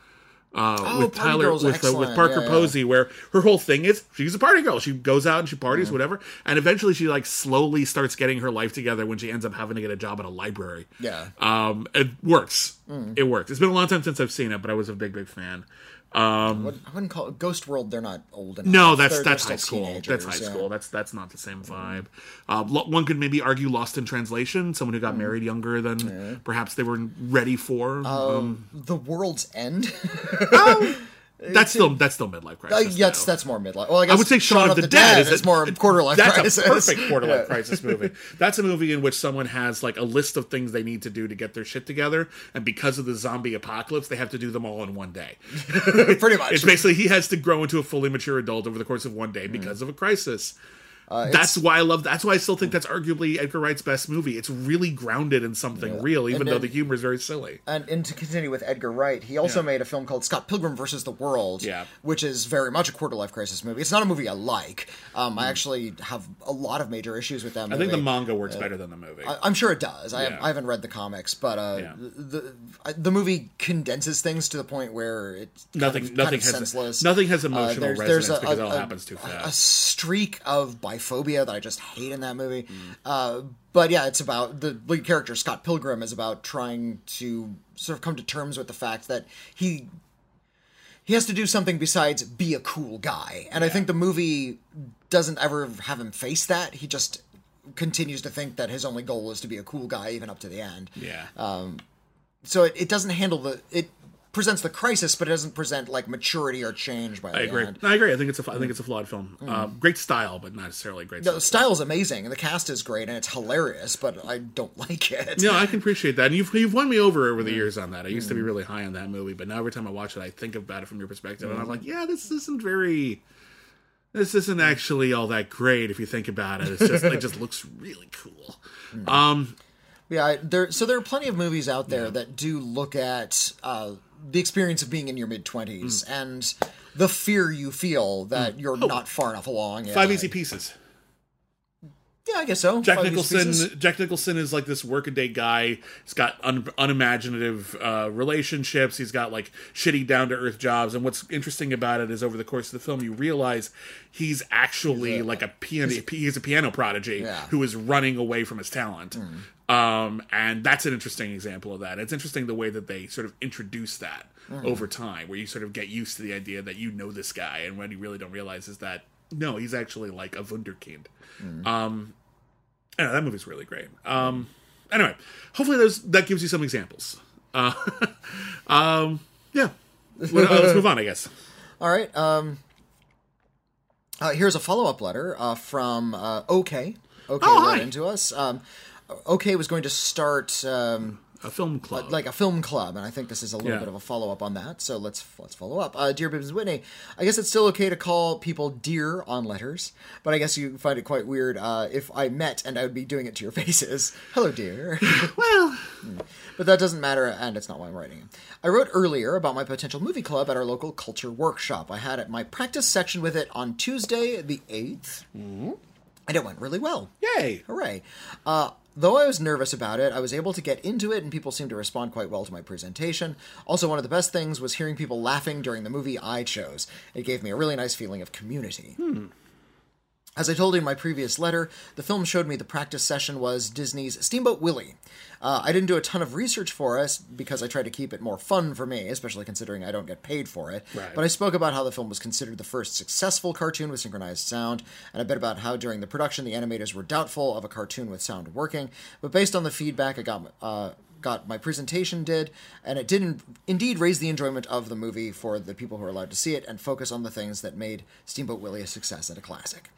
Uh, oh, with Party Tyler, with, uh, with Parker yeah, yeah. Posey, where her whole thing is she's a party girl. She goes out and she parties, yeah. whatever, and eventually she like slowly starts getting her life together when she ends up having to get a job at a library. Yeah, um, it works. Mm. It works. It's been a long time since I've seen it, but I was a big, big fan. Um, I wouldn't call it Ghost World. They're not old enough. No, that's they're, that's they're high school. That's high yeah. school. That's that's not the same vibe. Uh, one could maybe argue Lost in Translation. Someone who got mm. married younger than yeah. perhaps they were ready for. Um, um, the World's End. um, that's still that's still midlife crisis. Uh, yeah, that's, that's more midlife. Well, I, guess I would say Shaun, Shaun of the, the Dead, Dead is it, more quarter life crisis. That's a perfect quarter life yeah. crisis movie. That's a movie in which someone has like a list of things they need to do to get their shit together, and because of the zombie apocalypse, they have to do them all in one day. Pretty much. It's basically he has to grow into a fully mature adult over the course of one day because mm. of a crisis. Uh, that's why I love. That's why I still think that's arguably Edgar Wright's best movie. It's really grounded in something yeah. real, even and, though the humor is very silly. And, and to continue with Edgar Wright, he also yeah. made a film called Scott Pilgrim versus the World, yeah. which is very much a quarter-life crisis movie. It's not a movie I like. Um, mm. I actually have a lot of major issues with that movie. I think the manga works uh, better than the movie. I, I'm sure it does. I, yeah. I haven't read the comics, but uh, yeah. the, the the movie condenses things to the point where it's kind nothing, of, nothing kind of has senseless. A, nothing has emotional uh, there's, resonance there's a, because a, it all a, happens too fast. A streak of bi- phobia that I just hate in that movie. Mm. Uh, but yeah, it's about the lead character, Scott Pilgrim, is about trying to sort of come to terms with the fact that he he has to do something besides be a cool guy. And yeah. I think the movie doesn't ever have him face that. He just continues to think that his only goal is to be a cool guy even up to the end. Yeah. Um, so it, it doesn't handle the... it. Presents the crisis, but it doesn't present like maturity or change. By the I agree. End. I agree. I think it's a. I think it's a flawed film. Mm. Um, great style, but not necessarily great. The style is amazing, and the cast is great, and it's hilarious. But I don't like it. No, I can appreciate that, and you've you've won me over over the mm. years on that. I used mm. to be really high on that movie, but now every time I watch it, I think about it from your perspective, mm. and I'm like, yeah, this isn't very. This isn't actually all that great if you think about it. It's just it just looks really cool. Mm. Um, yeah, I, there. So there are plenty of movies out there yeah. that do look at. Uh, the experience of being in your mid-twenties mm. and the fear you feel that mm. you're oh. not far enough along. Five Easy Pieces. Yeah, I guess so. Jack Five Nicholson Jack Nicholson is like this workaday guy. He's got un- unimaginative uh, relationships. He's got like shitty down-to-earth jobs. And what's interesting about it is over the course of the film, you realize he's actually yeah. like a piano, he's, he's a piano prodigy yeah. who is running away from his talent. Mm. Um, and that's an interesting example of that. It's interesting the way that they sort of introduce that mm. over time, where you sort of get used to the idea that you know this guy, and what you really don't realize is that, no, he's actually like a wunderkind. Mm. Um, I don't know, that movie's really great. Um, anyway, hopefully those, that gives you some examples. Uh, um, yeah. Well, uh, let's move on, I guess. All right. Um, uh, here's a follow-up letter uh, from uh, OK. OK oh, wrote hi. into us. Um OK was going to start um, a film club, like a film club, and I think this is a little yeah. bit of a follow up on that. So let's let's follow up. Uh, Dear Bibbs and Whitney, I guess it's still OK to call people dear on letters, but I guess you find it quite weird uh, if I met and I would be doing it to your faces. Hello, dear. Well, but that doesn't matter, and it's not why I'm writing it. I wrote earlier about my potential movie club at our local culture workshop. I had it my practice section with it on Tuesday the eighth, mm-hmm. and it went really well. Yay! Hooray! Uh, Though I was nervous about it, I was able to get into it, and people seemed to respond quite well to my presentation. Also, one of the best things was hearing people laughing during the movie I chose. It gave me a really nice feeling of community. Hmm. As I told you in my previous letter, the film showed me the practice session was Disney's Steamboat Willie. Uh, I didn't do a ton of research for us because I tried to keep it more fun for me, especially considering I don't get paid for it. Right. But I spoke about how the film was considered the first successful cartoon with synchronized sound, and a bit about how during the production the animators were doubtful of a cartoon with sound working. But based on the feedback I got... Uh, got my presentation did, and it did indeed raise the enjoyment of the movie for the people who are allowed to see it and focus on the things that made Steamboat Willie a success and a classic.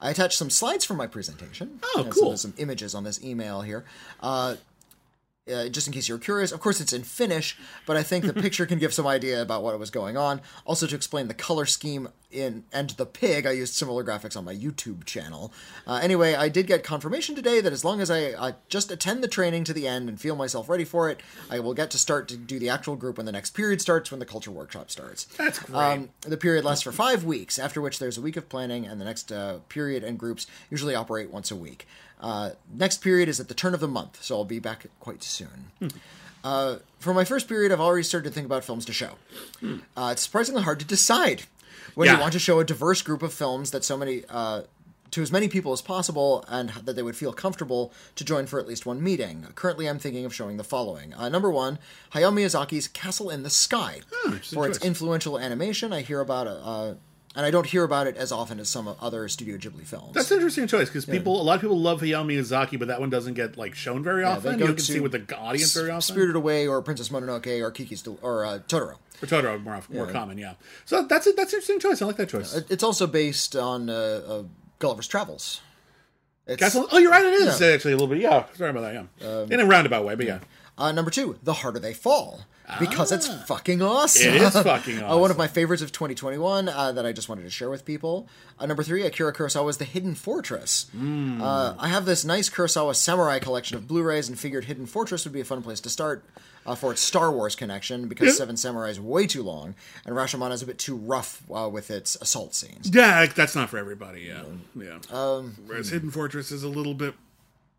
I attached some slides from my presentation. Oh, cool. Some, some images on this email here. Uh, Uh, just in case you're curious. Of course, it's in Finnish, but I think the picture can give some idea about what was going on. Also, to explain the color scheme in and the pig, I used similar graphics on my YouTube channel. Uh, anyway, I did get confirmation today that as long as I, I just attend the training to the end and feel myself ready for it, I will get to start to do the actual group when the next period starts, when the culture workshop starts. That's great. Um, the period lasts for five weeks, after which there's a week of planning, and the next uh, period and groups usually operate once a week. Uh, next period is at the turn of the month, so I'll be back quite soon. Hmm. Uh, for my first period, I've already started to think about films to show. Hmm. Uh, it's surprisingly hard to decide when yeah. you want to show a diverse group of films that so many uh, to as many people as possible and that they would feel comfortable to join for at least one meeting. Currently, I'm thinking of showing the following. Uh, number one, Hayao Miyazaki's Castle in the Sky. Oh, for its choice. Influential animation, I hear about... a. a And I don't hear about it as often as some other Studio Ghibli films. That's an interesting choice, because people, yeah. a lot of people love Hayao Miyazaki, but that one doesn't get like shown very yeah, often. You don't see with the audience very often. Spirited Away, or Princess Mononoke, or Kiki's Del- or uh, Totoro. Or Totoro, more, yeah. more common, yeah. So that's a, that's an interesting choice. I like that choice. Yeah, it's also based on uh, uh, Gulliver's Travels. It's, Castle, oh, you're right, it is yeah. actually a little bit, yeah. Sorry about that, yeah. Um, In a roundabout way, but yeah. yeah. Uh, number two, The Harder They Fall, because ah, it's fucking awesome. It is fucking awesome. uh, one of my favorites of twenty twenty-one uh, that I just wanted to share with people. Uh, number three, Akira Kurosawa's The Hidden Fortress. Mm. Uh, I have this nice Kurosawa Samurai collection of Blu-rays and figured Hidden Fortress would be a fun place to start uh, for its Star Wars connection, because yeah. Seven Samurai is way too long, and Rashomon is a bit too rough uh, with its assault scenes. Yeah, that's not for everybody, yeah. yeah. yeah. Um, Whereas hmm. Hidden Fortress is a little bit...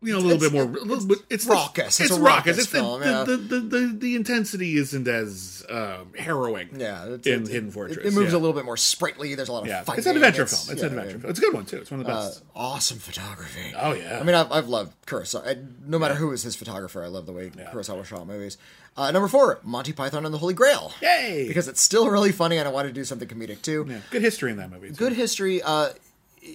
You know, a little it's, bit more. A little bit, it's raucous. It's, it's raucous. It's film, the, yeah. the, the, the the intensity isn't as um, harrowing. Yeah, it's, in it's, Hidden Fortress, it, it moves yeah. a little bit more sprightly. There's a lot of yeah. fighting. It's an adventure it's, film. It's yeah, an adventure. Yeah. film. It's a good one too. It's one of the best. Uh, awesome photography. Oh yeah. I mean, I've, I've loved Kurosawa. I, no matter yeah. who is his photographer, I love the way yeah. Kurosawa shot movies. Uh, number four, Monty Python and the Holy Grail. Yay! Because it's still really funny, and I wanted to do something comedic too. Yeah. Good history in that movie. Too. Good history. Uh,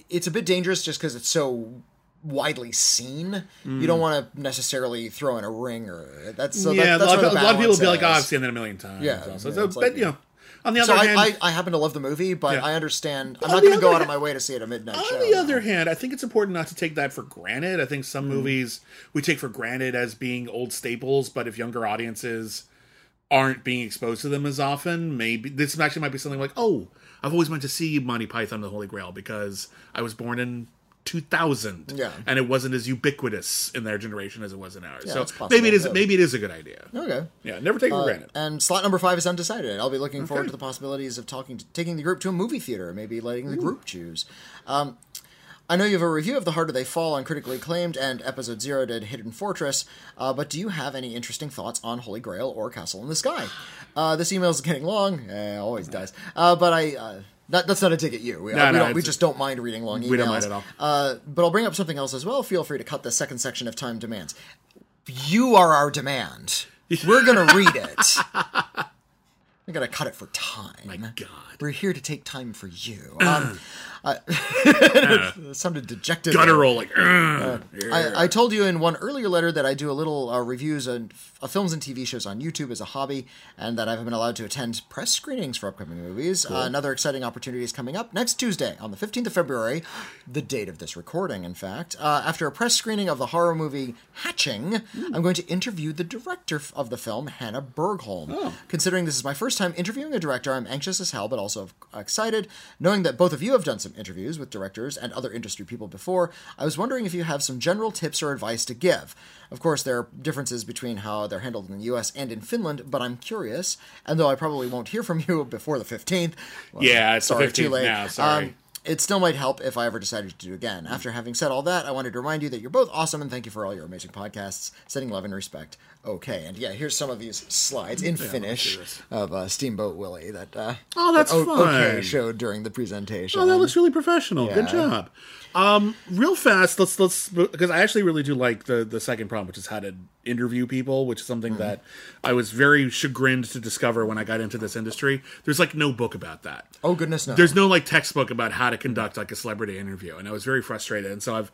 it's a bit dangerous just because it's so. Widely seen, mm. you don't want to necessarily throw in a ring or that's so yeah. That, that's a, lot of, a lot of people will be like, "Oh, I've seen that a million times." Yeah, so, yeah, so but like, you know, on the other so hand, I, I, I happen to love the movie, but yeah. I understand I'm not going to go hand, out of my way to see it at midnight. On show, the other no. hand, I think it's important not to take that for granted. I think some mm. movies we take for granted as being old staples, but if younger audiences aren't being exposed to them as often, maybe this actually might be something like, "Oh, I've always wanted to see Monty Python and the Holy Grail because I was born in." two thousand yeah. and it wasn't as ubiquitous in their generation as it was in ours. Yeah, so maybe it is yeah. maybe it is a good idea. Okay. Yeah, never take it uh, for granted. And slot number five is undecided. I'll be looking okay. forward to the possibilities of talking to, taking the group to a movie theater, maybe letting the Ooh. group choose. Um, I know you have a review of The Harder They Fall on Critically Acclaimed and Episode Zero did Hidden Fortress, uh, but do you have any interesting thoughts on Holy Grail or Castle in the Sky? Uh, this email is getting long. Eh, always does. Uh, but I... Uh, Not, that's not a dig at you. We, no, uh, we, no, don't, we just don't mind reading long emails. We don't mind at all. Uh, but I'll bring up something else as well. Feel free to cut the second section of time demands. You are our demand. We're going to read it. We're going to cut it for time. My God. We're here to take time for you. Um, uh, it sounded dejected. Guttural. Like, uh, I, I told you in one earlier letter that I do a little uh, reviews on uh, films and T V shows on YouTube as a hobby, and that I've been allowed to attend press screenings for upcoming movies. Cool. Uh, another exciting opportunity is coming up next Tuesday on the fifteenth of February, the date of this recording, in fact. Uh, after a press screening of the horror movie Hatching, mm. I'm going to interview the director of the film, Hannah Bergholm. Oh. Considering this is my first time interviewing a director, I'm anxious as hell, but also excited, knowing that both of you have done some interviews with directors and other industry people before. I was wondering if you have some general tips or advice to give. Of course, there are differences between how they're handled in the U S and in Finland, but I'm curious, and though I probably won't hear from you before the fifteenth, well, yeah, it's sorry, the fifteenth too late. Now, sorry. Um, It still might help if I ever decided to do it again. After having said all that, I wanted to remind you that you're both awesome and thank you for all your amazing podcasts. Sending love and respect. Okay, and yeah, here's some of these slides in yeah, Finnish of uh, Steamboat Willie that uh, oh, that's that o- fun. Okay showed during the presentation. Oh, that looks really professional. Yeah. Good job. Um, real fast, let's let's because I actually really do like the the second prompt, which is how to interview people, which is something mm-hmm. that I was very chagrined to discover when I got into this industry. There's like no book about that. Oh goodness, no. There's no like textbook about how to conduct like a celebrity interview, and I was very frustrated. And so I've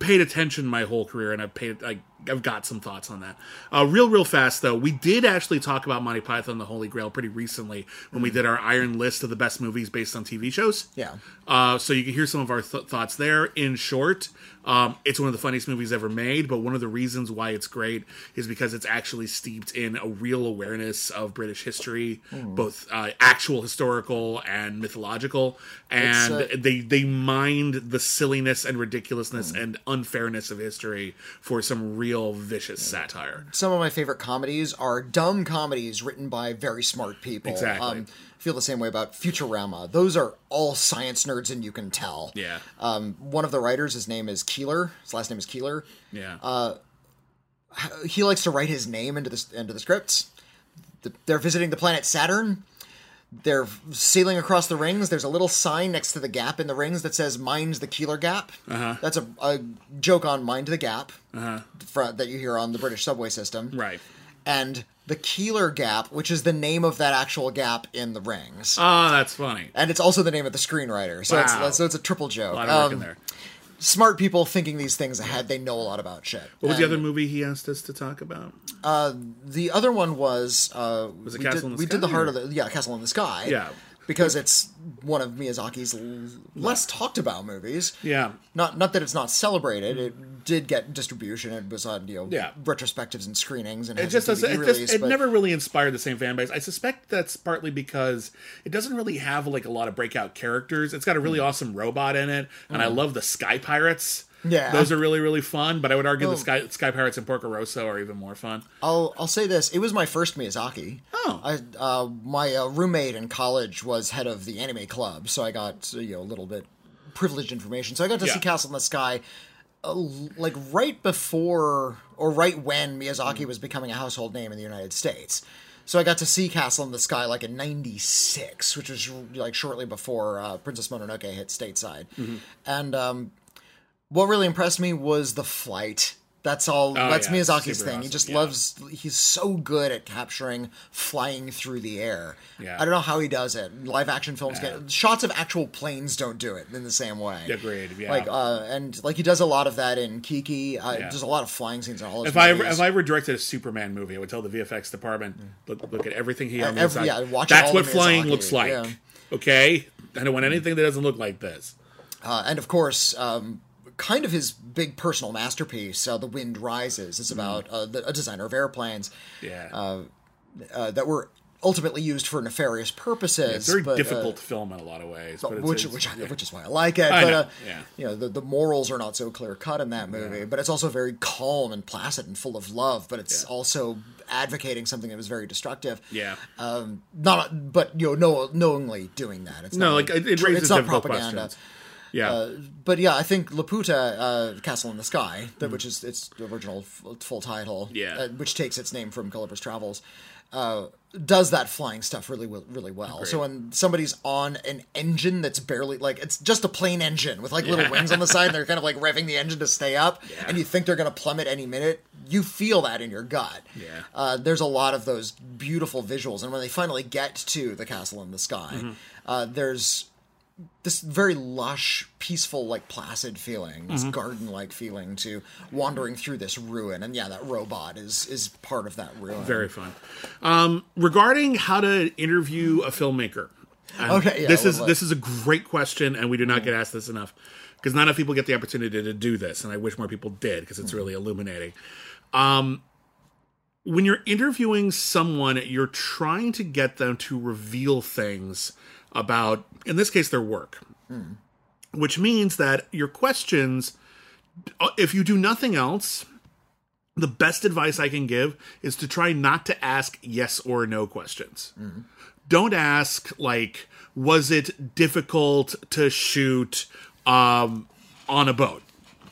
paid attention my whole career, and I've paid I, I've got some thoughts on that. Uh, real real fast though, we did actually talk about Monty Python and the Holy Grail pretty recently when mm-hmm. we did our Iron List of the best movies based on T V shows. Yeah. Uh, so you can hear some of our th- thoughts there. In short, um, it's one of the funniest movies ever made, but one of the reasons why it's great is because it's actually steeped in a real awareness of British history, mm. both uh, actual historical and mythological, and uh, they they mined the silliness and ridiculousness mm. and unfairness of history for some real vicious yeah. satire. Some of my favorite comedies are dumb comedies written by very smart people. Exactly. Um, feel the same way about Futurama. Those are all science nerds, and you can tell. Yeah. Um, one of the writers, his name is Keeler. His last name is Keeler. Yeah. Uh, he likes to write his name into the, into the scripts. The, they're visiting the planet Saturn. They're sailing across the rings. There's a little sign next to the gap in the rings that says, "Mind the Keeler Gap." Uh-huh. That's a, a joke on Mind the Gap uh-huh. for, that you hear on the British subway system. Right. And the Keeler Gap, which is the name of that actual gap in the rings. Oh, that's funny. And it's also the name of the screenwriter. So, wow. it's, so it's a triple joke. A lot of work um, in there. Smart people thinking these things ahead. They know a lot about shit. What was and, the other movie he asked us to talk about? Uh, the other one was... Uh, was it we Castle did, in the we Sky? We did the Heart or? of the... Yeah, Castle in the Sky. Yeah. Because it's one of Miyazaki's less talked about movies. Yeah. Not not that it's not celebrated. It did get distribution. It was on you know yeah. retrospectives and screenings and it just doesn't. It, release, just, it never really inspired the same fan base. I suspect that's partly because it doesn't really have like a lot of breakout characters. It's got a really mm. awesome robot in it, and mm. I love the Sky Pirates. Yeah, those are really really fun. But I would argue oh. the Sky Sky Pirates and Porco Rosso are even more fun. I'll I'll say this: it was my first Miyazaki. Oh, I, uh, my uh, roommate in college was head of the anime club, so I got you know a little bit privileged information. So I got to yeah. see Castle in the Sky, uh, like right before or right when Miyazaki mm. was becoming a household name in the United States. So I got to see Castle in the Sky like in ninety-six, which was like shortly before uh, Princess Mononoke hit stateside, mm-hmm. and. um What really impressed me was the flight. That's all. Oh, that's yeah, Miyazaki's thing. Awesome. He just yeah. loves. He's so good at capturing flying through the air. Yeah. I don't know how he does it. Live action films yeah. get shots of actual planes don't do it in the same way. Agreed. Yeah. Like uh, and like he does a lot of that in Kiki. Uh, yeah. There's a lot of flying scenes in all his if movies. If I if I ever directed a Superman movie, I would tell the V F X department mm. look look at everything he has. Every, yeah, watch that's all what flying Miyazaki. Looks like. Yeah. Okay, I don't want anything that doesn't look like this. Uh, and of course. Um, Kind of his big personal masterpiece, uh, The Wind Rises. It's about uh, the, a designer of airplanes yeah. uh, uh, that were ultimately used for nefarious purposes. Yeah, it's a very but, difficult uh, film in a lot of ways. But, but it's, which it's, which, yeah. which is why I like it. I but, know. Uh, yeah. you know, the, the morals are not so clear-cut in that movie, yeah. but it's also very calm and placid and full of love, but it's yeah. also advocating something that was very destructive. Yeah. Um, not, but, you know, no, knowingly doing that. It's no, not, like, it raises it's not propaganda. Questions. Yeah, uh, but yeah, I think Laputa, uh, Castle in the Sky, that, mm. which is its original f- full title, yeah. uh, which takes its name from Gulliver's Travels, uh, does that flying stuff really, really well. Great. So when somebody's on an engine that's barely like it's just a plane engine with like little yeah. wings on the side, and they're kind of like revving the engine to stay up, yeah. and you think they're going to plummet any minute, you feel that in your gut. Yeah, uh, there's a lot of those beautiful visuals, and when they finally get to the Castle in the Sky, mm-hmm. uh, there's. This very lush, peaceful, like placid feeling, this mm-hmm. garden-like feeling to wandering through this ruin. And yeah, that robot is is part of that ruin. Very fun. Um, regarding how to interview a filmmaker, um, okay, yeah, this is this is a great question, and we do not mm. get asked this enough because not enough people get the opportunity to do this, and I wish more people did because it's mm. really illuminating. Um, when you're interviewing someone, you're trying to get them to reveal things about, in this case, their work. Mm. Which means that your questions, if you do nothing else, the best advice I can give is to try not to ask yes or no questions. Mm. Don't ask, like, was it difficult to shoot um, on a boat?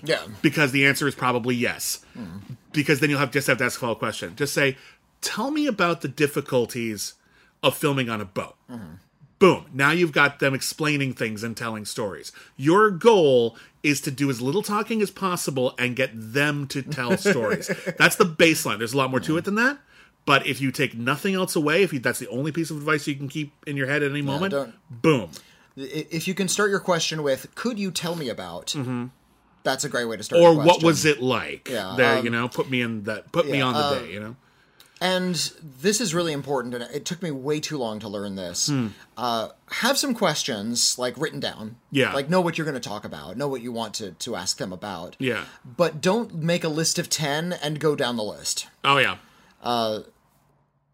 Yeah. Because the answer is probably yes. Mm. Because then you'll have, just have to ask a follow-up question. Just say, tell me about the difficulties of filming on a boat. Mm-hmm. Boom. Now you've got them explaining things and telling stories. Your goal is to do as little talking as possible and get them to tell stories. That's the baseline. There's a lot more to it than that. But if you take nothing else away, if you, that's the only piece of advice you can keep in your head at any moment, yeah, boom. If you can start your question with, could you tell me about, mm-hmm. that's a great way to start your question. Or what was it like? Yeah, there, um, you know, put me in that, put yeah, me on the uh, day, you know? And this is really important, and it took me way too long to learn this. Hmm. Uh, have some questions, like, written down. Yeah. Like, know what you're going to talk about. Know what you want to, to ask them about. Yeah. But don't make a list of ten and go down the list. Oh, yeah. Uh,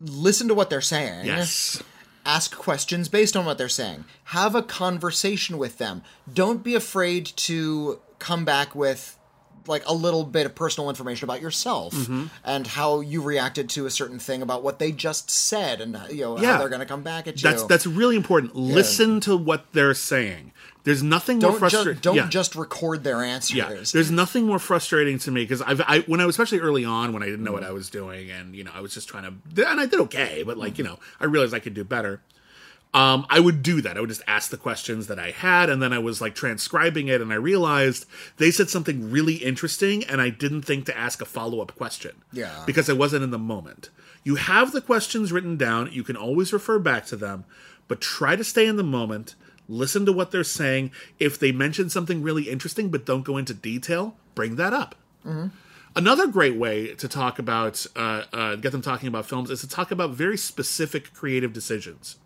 listen to what they're saying. Yes. Ask questions based on what they're saying. Have a conversation with them. Don't be afraid to come back with... like a little bit of personal information about yourself mm-hmm. and how you reacted to a certain thing about what they just said and you know yeah. how they're going to come back at you. That's that's really important. Listen yeah. to what they're saying. There's nothing don't more frustrating. Ju- don't yeah. just record their answers. Yeah. There's nothing more frustrating to me because I've I, when I was especially early on when I didn't know mm-hmm. what I was doing and you know I was just trying to and I did okay but like mm-hmm. you know I realized I could do better. Um, I would do that. I would just ask the questions that I had, and then I was, like, transcribing it, and I realized they said something really interesting, and I didn't think to ask a follow-up question. Yeah. Because I wasn't in the moment. You have the questions written down. You can always refer back to them, but try to stay in the moment. Listen to what they're saying. If they mention something really interesting but don't go into detail, bring that up. Mm-hmm. Another great way to talk about, uh, uh, get them talking about films is to talk about very specific creative decisions.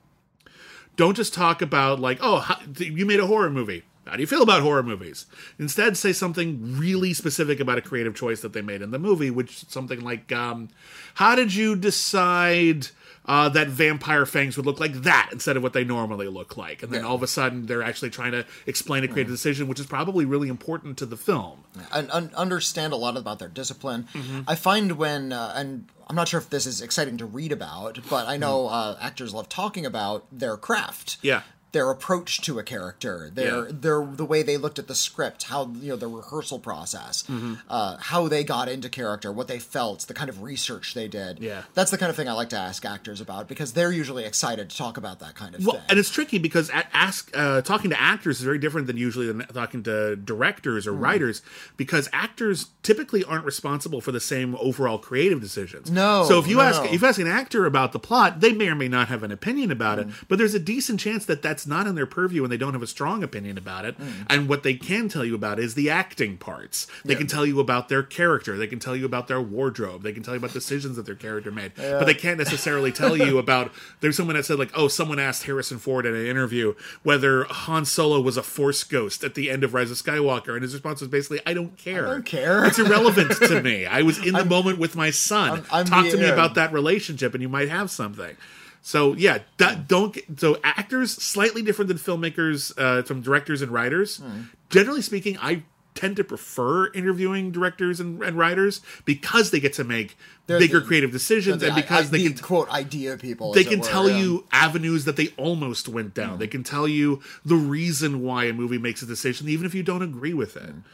Don't just talk about, like, oh, how, you made a horror movie. How do you feel about horror movies? Instead, say something really specific about a creative choice that they made in the movie, which is something like, um, how did you decide uh, that vampire fangs would look like that instead of what they normally look like? And then yeah. all of a sudden, they're actually trying to explain a creative mm. decision, which is probably really important to the film. And un- understand a lot about their discipline. Mm-hmm. I find when... Uh, and. I'm not sure if this is exciting to read about, but I know uh, actors love talking about their craft, yeah, their approach to a character, their yeah. their the way they looked at the script, how you know the rehearsal process, mm-hmm. uh, how they got into character, what they felt, the kind of research they did. Yeah, that's the kind of thing I like to ask actors about because they're usually excited to talk about that kind of well, thing. And it's tricky because at ask uh, talking to actors is very different than usually than talking to directors or mm-hmm. writers because actors typically aren't responsible for the same overall creative decisions. No. So if you no, ask no. if you ask an actor about the plot, they may or may not have an opinion about mm. it, but there's a decent chance that that's not in their purview and they don't have a strong opinion about it. Mm. And what they can tell you about is the acting parts. They yeah. can tell you about their character. They can tell you about their wardrobe. They can tell you about decisions that their character made. Yeah. But they can't necessarily tell you about... There's someone that said, like, oh, someone asked Harrison Ford in an interview whether Han Solo was a Force ghost at the end of Rise of Skywalker. And his response was basically, I don't care. I don't care. It's irrelevant to me. I was in the I'm, moment with my son. I'm, I'm Talk to air. me about that relationship and you might have something. So yeah, that, don't. So actors slightly different than filmmakers, uh, from directors and writers. Mm. Generally speaking, I tend to prefer interviewing directors and, and writers because they get to make they're bigger the, creative decisions, the, and because I, they the, can quote idea people. They can tell yeah. you avenues that they almost went down. Mm. They can tell you the reason why a movie makes a decision, even if you don't agree with it. Mm.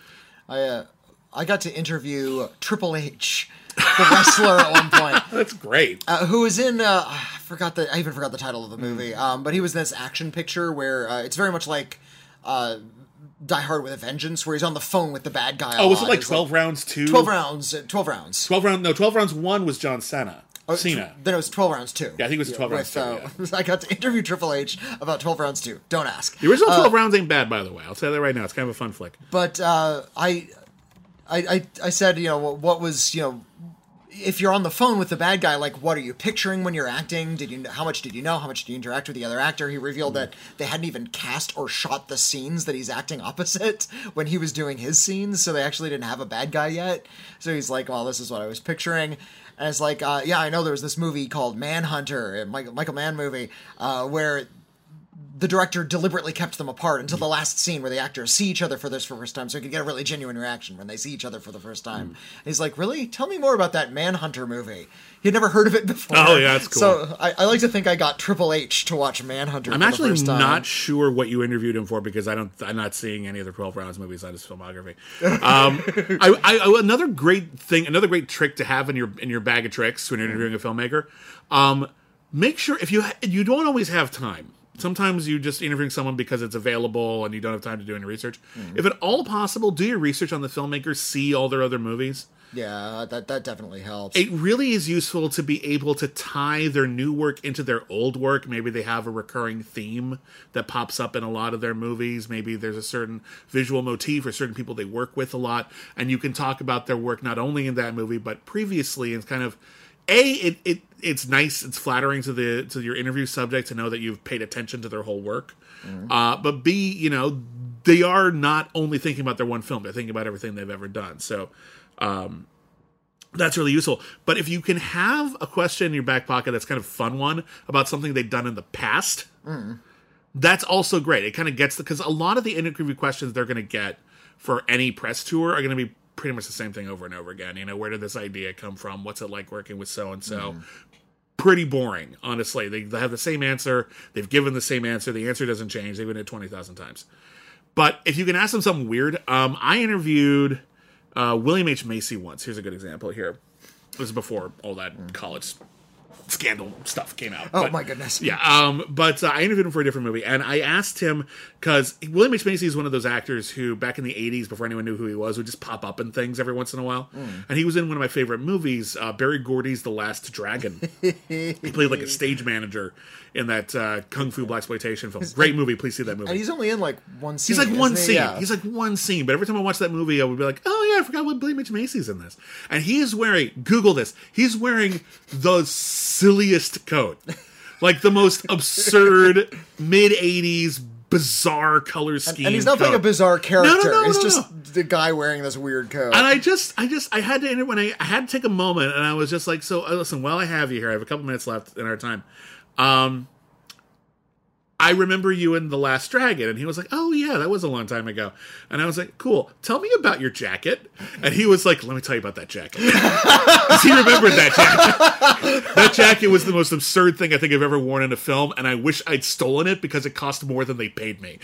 I uh, I got to interview Triple H. The wrestler at one point. That's great. Uh, who was in, uh, I forgot the, I even forgot the title of the movie, um, but he was in this action picture where uh, it's very much like uh, Die Hard with a Vengeance, where he's on the phone with the bad guy. Oh, was it like twelve like, rounds two? twelve rounds, uh, twelve rounds. twelve rounds, no, twelve rounds one was John Cena. Oh, Cena. Then it was twelve rounds two. Yeah, I think it was twelve yeah, rounds with, two. Uh, yeah. I got to interview Triple H about twelve rounds two. Don't ask. The original twelve uh, rounds ain't bad, by the way. I'll say that right now. It's kind of a fun flick. But uh, I... I, I I said, you know, what was, you know, if you're on the phone with the bad guy, like, what are you picturing when you're acting? Did you How much did you know? How much did you interact with the other actor? He revealed mm. that they hadn't even cast or shot the scenes that he's acting opposite when he was doing his scenes, so they actually didn't have a bad guy yet. So he's like, well, this is what I was picturing. And it's like, uh, yeah, I know there was this movie called Manhunter, a Michael, Michael Mann movie, uh, where... the director deliberately kept them apart until the last scene where the actors see each other for this for the first time so you could get a really genuine reaction when they see each other for the first time. Mm. He's like, really? Tell me more about that Manhunter movie. He'd never heard of it before. Oh, yeah, that's cool. So I, I like to think I got Triple H to watch Manhunter I'm for the first time. I'm actually not sure what you interviewed him for because I don't, I'm not seeing any of the twelve Rounds movies on his filmography. Um, I, I, another great thing, another great trick to have in your in your bag of tricks when you're interviewing a filmmaker, um, make sure if you ha- you don't always have time. Sometimes you just interviewing someone because it's available and you don't have time to do any research. Mm-hmm. If at all possible, do your research on the filmmaker, see all their other movies. Yeah, that that definitely helps. It really is useful to be able to tie their new work into their old work. Maybe they have a recurring theme that pops up in a lot of their movies. Maybe there's a certain visual motif or certain people they work with a lot. And you can talk about their work not only in that movie, but previously. And kind of, A, it, it it's nice, it's flattering to the to your interview subject to know that you've paid attention to their whole work. Mm-hmm. Uh, but B, you know, they are not only thinking about their one film. They're thinking about everything they've ever done. So... Um, that's really useful. But if you can have a question in your back pocket that's kind of a fun one about something they've done in the past, mm. that's also great. It kind of gets the... Because a lot of the interview questions they're going to get for any press tour are going to be pretty much the same thing over and over again. You know, where did this idea come from? What's it like working with so-and-so? Mm. Pretty boring, honestly. They, they have the same answer. They've given the same answer. The answer doesn't change. They've been it twenty thousand times. But if you can ask them something weird... Um, I interviewed... Uh, William H. Macy once. Here's a good example here. This was before all that mm. college scandal stuff came out. Oh, but, my goodness. Yeah, um, but uh, I interviewed him for a different movie, and I asked him, because William H. Macy is one of those actors who, back in the eighties, before anyone knew who he was, would just pop up in things every once in a while. Mm. And he was in one of my favorite movies, uh, Barry Gordy's The Last Dragon. He played like a stage manager in that uh, Kung Fu Blaxploitation film. Great movie. Please see that movie. And he's only in like one scene. He's like one scene. He? Yeah. He's like one scene. But every time I watch that movie, I would be like, oh yeah, I forgot what William H. Macy's in this. And he is wearing, Google this, he's wearing the silliest coat. Like the most absurd, mid-eighties, bizarre color scheme. And, and he's not coat. Like a bizarre character. No, no, no, it's no, just no. the guy wearing this weird coat. And I just, I just, I had to, when I, I had to take a moment, and I was just like, so listen, while I have you here, I have a couple minutes left in our time. Um, I remember you in The Last Dragon. And he was like, oh yeah, that was a long time ago. And I was like, cool. Tell me about your jacket. And he was like, let me tell you about that jacket. Because he remembered that jacket. That jacket was the most absurd thing I think I've ever worn in a film. And I wish I'd stolen it because it cost more than they paid me.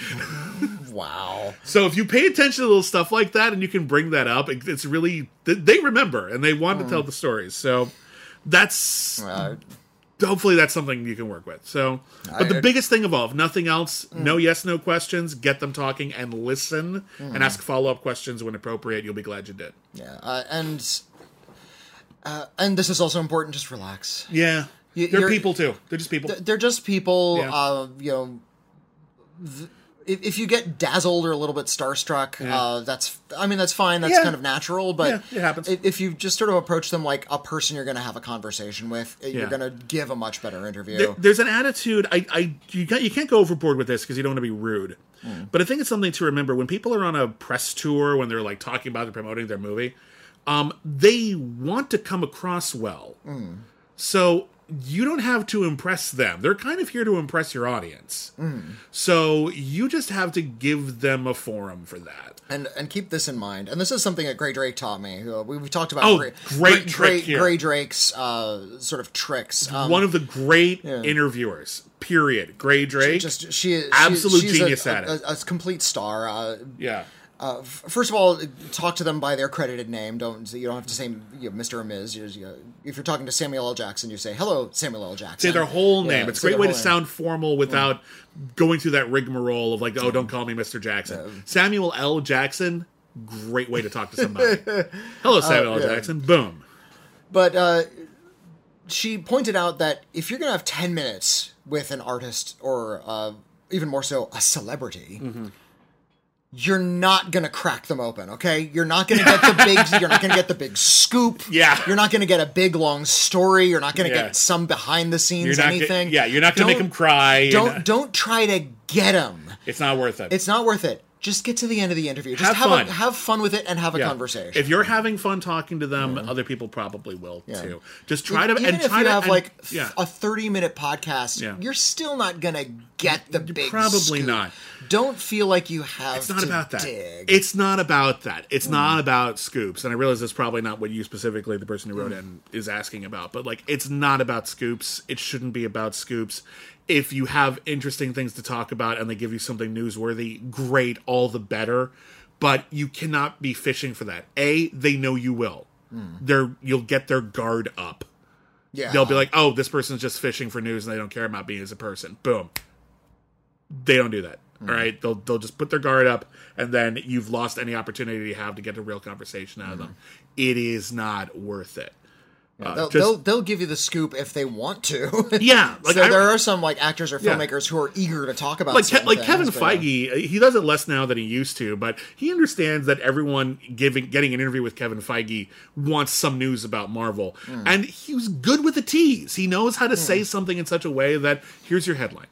Wow. So if you pay attention to little stuff like that and you can bring that up, it's really, they remember and they want mm. to tell the stories. So that's... Uh, Hopefully that's something you can work with. So, but the biggest thing of all, if nothing else, mm. no yes, no questions. Get them talking and listen, mm. and ask follow up questions when appropriate. You'll be glad you did. Yeah, uh, and uh, and this is also important. Just relax. Yeah, you, they're people too. They're just people. They're just people. Yeah. Uh, you know, th- if, if you get dazzled or a little bit starstruck, yeah. uh, that's I mean that's fine. That's yeah. kind of natural. But yeah, it happens. If you just sort of approach them like a person you're going to have a conversation with, you're yeah. going to give a much better interview. There, there's an attitude. I, I you, got, you can't go overboard with this because you don't want to be rude. Mm. But I think it's something to remember when people are on a press tour, when they're like talking about and promoting their movie, um, they want to come across well. Mm. So. You don't have to impress them. They're kind of here to impress your audience. Mm. So you just have to give them a forum for that. And and keep this in mind. And this is something that Grey Drake taught me. We, we've talked about oh, Grey, great Grey, trick Grey, Grey Drake's uh, sort of tricks. Um, One of the great yeah. interviewers. Period. Grey Drake. She, just she is absolute she's genius a, at a, it. A, a complete star. Uh, yeah. Uh, f- first of all, talk to them by their credited name. Don't you don't have to say you know, Mister or Miz You, you, if you're talking to Samuel L. Jackson, you say hello, Samuel L. Jackson. Say their whole name. Yeah, it's a great way to name. Sound formal without yeah. going through that rigmarole of like, oh, don't call me Mister Jackson. Yeah. Samuel L. Jackson. Great way to talk to somebody. Hello, Samuel uh, yeah. L. Jackson. Boom. But uh, she pointed out that if you're going to have ten minutes with an artist or uh, even more so a celebrity. Mm-hmm. You're not gonna crack them open, okay? You're not gonna get the big. You're not gonna get the big scoop. Yeah. You're not gonna get a big long story. You're not gonna yeah. get some behind the scenes you're not anything. Get, yeah. You're not gonna don't, make them cry. Don't not... don't try to get them. It's not worth it. It's not worth it. Just get to the end of the interview. Just have, have fun. A, have fun with it and have a yeah. conversation. If you're having fun talking to them, mm-hmm. other people probably will yeah. too. Just try if, to even and try if you to have and, like yeah. a thirty minute podcast. Yeah. You're still not gonna get the you're big. Probably scoop. Not. Don't feel like you have. It's not to about that. Dig. It's not about that. It's mm. not about scoops. And I realize that's probably not what you specifically, the person who wrote mm. in, is asking about. But like, it's not about scoops. It shouldn't be about scoops. If you have interesting things to talk about and they give you something newsworthy, great, all the better. But you cannot be fishing for that. A, they know you will. Mm. They're you'll get their guard up. Yeah, they'll be like, oh, this person's just fishing for news and they don't care about me as a person. Boom. They don't do that. Mm-hmm. All right, they'll they'll just put their guard up, and then you've lost any opportunity you have to get a real conversation out mm-hmm. of them. It is not worth it. Uh, they'll, just, they'll they'll give you the scoop if they want to. Yeah, like so I, there are some like actors or filmmakers yeah. who are eager to talk about like certain like things, Kevin Feige. Yeah. He does it less now than he used to, but he understands that everyone giving getting an interview with Kevin Feige wants some news about Marvel, mm. and he was good with the tease. He knows how to mm. say something in such a way that here's your headline.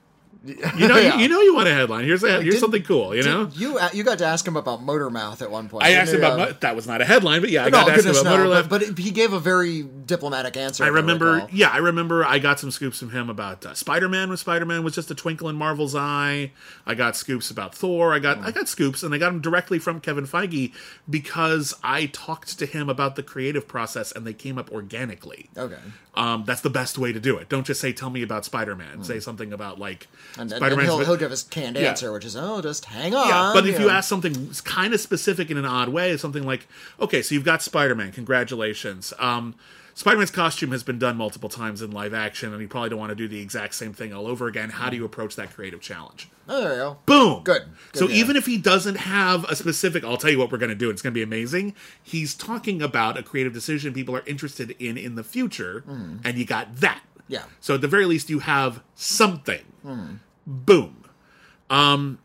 You know, yeah. you, you know, you want a headline. Here's a, here's did, something cool. You know, you you got to ask him about Motormouth at one point. I asked him about uh, that was not a headline, but yeah, I got no, to ask him about no, Motormouth. But, but he gave a very diplomatic answer. I remember, I yeah, I remember. I got some scoops from him about uh, Spider-Man. When Spider-Man was just a twinkle in Marvel's eye, I got scoops about Thor. I got mm. I got scoops, and I got them directly from Kevin Feige because I talked to him about the creative process, and they came up organically. Okay, um, that's the best way to do it. Don't just say, "Tell me about Spider-Man." Mm. Say something about like. And, and, and he'll, he'll give us canned yeah. answer, which is, oh, just hang on. Yeah, but if you, you know. ask something kind of specific in an odd way, something like, okay, so you've got Spider-Man, congratulations. Um, Spider-Man's costume has been done multiple times in live action, and you probably don't want to do the exact same thing all over again. How do you approach that creative challenge? Oh, there you go. Boom. Good. Good so yeah. even if he doesn't have a specific, I'll tell you what we're going to do, it's going to be amazing, he's talking about a creative decision people are interested in in the future, mm. and you got that. Yeah. So at the very least, you have something. Mm. Boom. Um,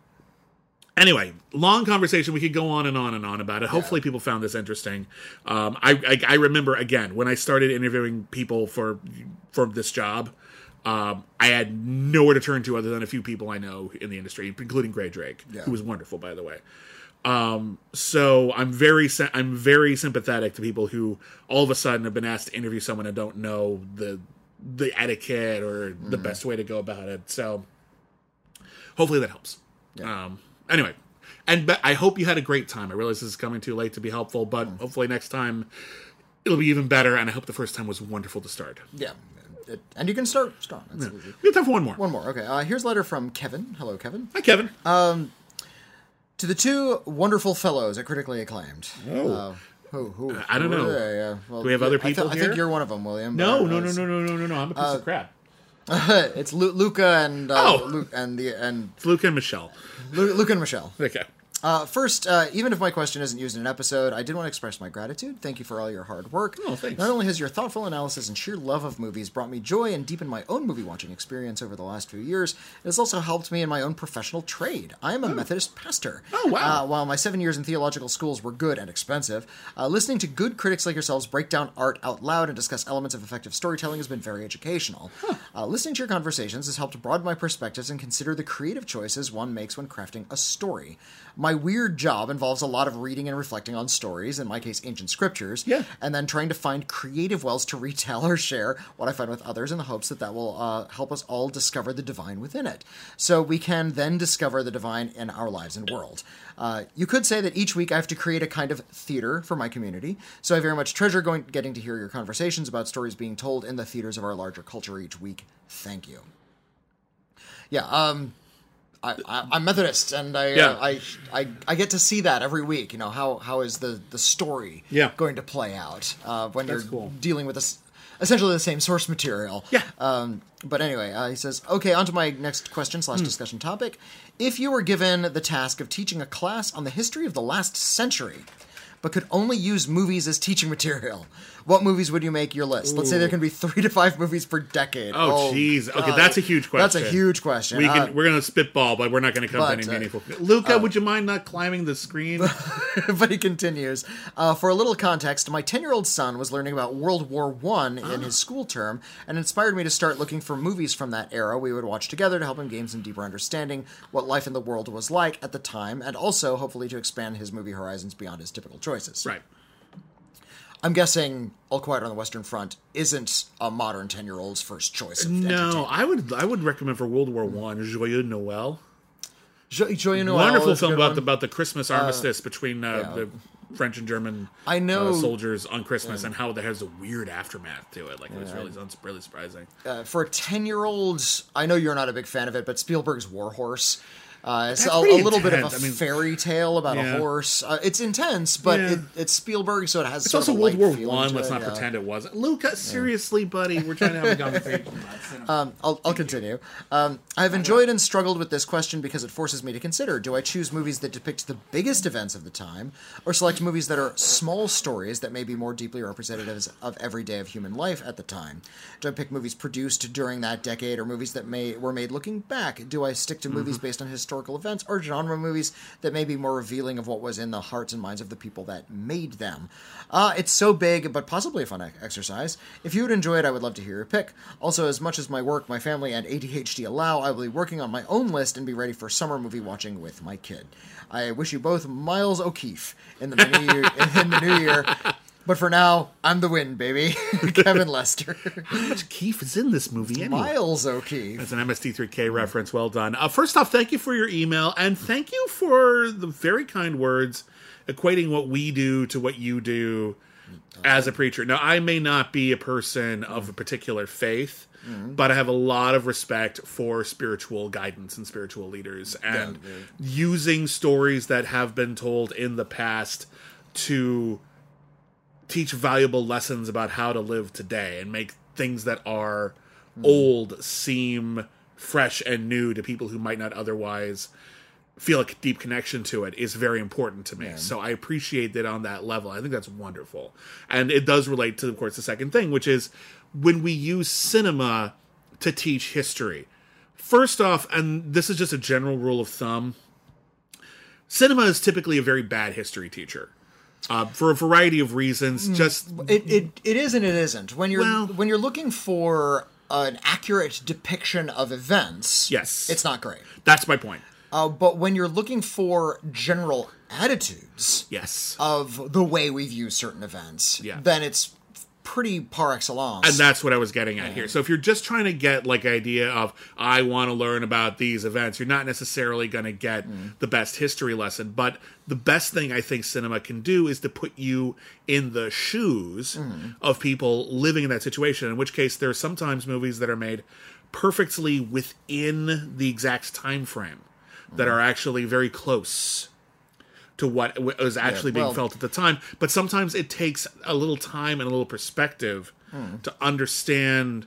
anyway, long conversation. We could go on and on and on about it. Hopefully yeah. people found this interesting. Um, I, I I remember, again, when I started interviewing people for, for this job, um, I had nowhere to turn to other than a few people I know in the industry, including Gray Drake, yeah. who was wonderful, by the way. Um, so I'm very, I'm very sympathetic to people who all of a sudden have been asked to interview someone and don't know the... the etiquette or the mm. best way to go about it. So hopefully that helps. Yeah. Um, anyway, and but I hope you had a great time. I realize this is coming too late to be helpful, but mm. hopefully next time it'll be even better. And I hope the first time was wonderful to start. Yeah. It, and you can start strong. That's yeah. easy. We have time for one more. One more. Okay. Uh, here's a letter from Kevin. Hello, Kevin. Hi, Kevin. Um, to the two wonderful fellows at Critically Acclaimed. Oh, uh, Who, who, I don't know. They, yeah. well, do we have other people I th- here? I think you're one of them, William. No, no, no, no, no, no, no, no. I'm a piece uh, of crap. It's Lu- Luca and uh, oh. Luke and the and it's Luca and Michelle. Lu- Luca and Michelle. Okay. Uh, first, uh, even if my question isn't used in an episode, I did want to express my gratitude. Thank you for all your hard work. Oh, thanks. Not only has your thoughtful analysis and sheer love of movies brought me joy and deepened my own movie-watching experience over the last few years, it has also helped me in my own professional trade. I am a oh. Methodist pastor. Oh, wow. Uh, while my seven years in theological schools were good and expensive, uh, listening to good critics like yourselves break down art out loud and discuss elements of effective storytelling has been very educational. Huh. Uh, listening to your conversations has helped broaden my perspectives and consider the creative choices one makes when crafting a story. My My weird job involves a lot of reading and reflecting on stories, in my case, ancient scriptures, yeah. and then trying to find creative wells to retell or share what I find with others in the hopes that that will uh, help us all discover the divine within it. So we can then discover the divine in our lives and world. Uh, you could say that each week I have to create a kind of theater for my community, so I very much treasure going, getting to hear your conversations about stories being told in the theaters of our larger culture each week. Thank you. Yeah, um... I, I, I'm Methodist, and I, yeah. uh, I I I get to see that every week. You know, how how is the the story yeah. going to play out uh, when That's you're cool. dealing with this, essentially the same source material. Yeah. Um, but anyway, uh, he says, okay, on to my next question slash discussion mm. topic. If you were given the task of teaching a class on the history of the last century, but could only use movies as teaching material, what movies would you make your list? Ooh. Let's say there can be three to five movies per decade. Oh, jeez. Oh, okay, that's a huge question. That's a huge question. We can, uh, we're going to spitball, but we're not going to come but, to any uh, meaningful... Luca, uh, would you mind not climbing the screen? But he continues, uh, for a little context, my ten-year-old son was learning about World War One in uh. his school term and inspired me to start looking for movies from that era we would watch together to help him gain some deeper understanding what life in the world was like at the time, and also, hopefully, to expand his movie horizons beyond his typical choice. Choices. Right. I'm guessing All Quiet on the Western Front isn't a modern ten-year-old's first choice. Of no, I would I would recommend for World War One, mm. Joyeux Noël. Jo- Joyeux Noël. Wonderful film about the, about the Christmas armistice uh, between uh, yeah. the French and German I know, uh, soldiers on Christmas yeah. and how that has a weird aftermath to it. Like, yeah, it was really, really surprising. Uh, for a ten-year-old, I know you're not a big fan of it, but Spielberg's War Horse... Uh, it's a, a little intense. bit of a I mean, fairy tale about yeah. a horse. Uh, it's intense, but yeah. it, it's Spielberg, so it has. It's also World War One. Let's it, not yeah. pretend it wasn't. Luca, seriously, yeah. buddy, we're trying to have a conversation. um, I'll, I'll continue. Um, I've enjoyed and struggled with this question because it forces me to consider: do I choose movies that depict the biggest events of the time, or select movies that are small stories that may be more deeply representative of every day of human life at the time? Do I pick movies produced during that decade, or movies that may were made looking back? Do I stick to movies mm-hmm. based on history? historical events, or genre movies that may be more revealing of what was in the hearts and minds of the people that made them? Uh, it's so big, but possibly a fun exercise. If you would enjoy it, I would love to hear your pick. Also, as much as my work, my family, and A D H D allow, I will be working on my own list and be ready for summer movie watching with my kid. I wish you both Miles O'Keefe in the, year, in the new year. But for now, I'm the win, baby. Kevin Lester. How much Keefe is in this movie anyway? Miles O'Keefe. That's an M S T three K reference. Well done. Uh, first off, thank you for your email, and thank you for the very kind words equating what we do to what you do as a preacher. Now, I may not be a person of a particular faith, mm-hmm. but I have a lot of respect for spiritual guidance and spiritual leaders, and yeah, using stories that have been told in the past to teach valuable lessons about how to live today and make things that are mm. old seem fresh and new to people who might not otherwise feel a deep connection to it is very important to me. Yeah. So I appreciate that on that level. I think that's wonderful. And it does relate to, of course, the second thing, which is when we use cinema to teach history. First off, and this is just a general rule of thumb, cinema is typically a very bad history teacher. Uh, for a variety of reasons, just it it, it is and it isn't. When you're well, when you're looking for an accurate depiction of events, yes, it's not great. That's my point. Uh, but when you're looking for general attitudes, yes, of the way we view certain events, yeah. then it's pretty par excellence. And that's what I was getting at yeah. here. So if you're just trying to get like idea of I want to learn about these events, you're not necessarily going to get mm. the best history lesson, but the best thing I think cinema can do is to put you in the shoes mm. of people living in that situation, in which case there are sometimes movies that are made perfectly within the exact time frame mm. that are actually very close to what was actually yeah, well, being felt at the time. But sometimes it takes a little time and a little perspective hmm. to understand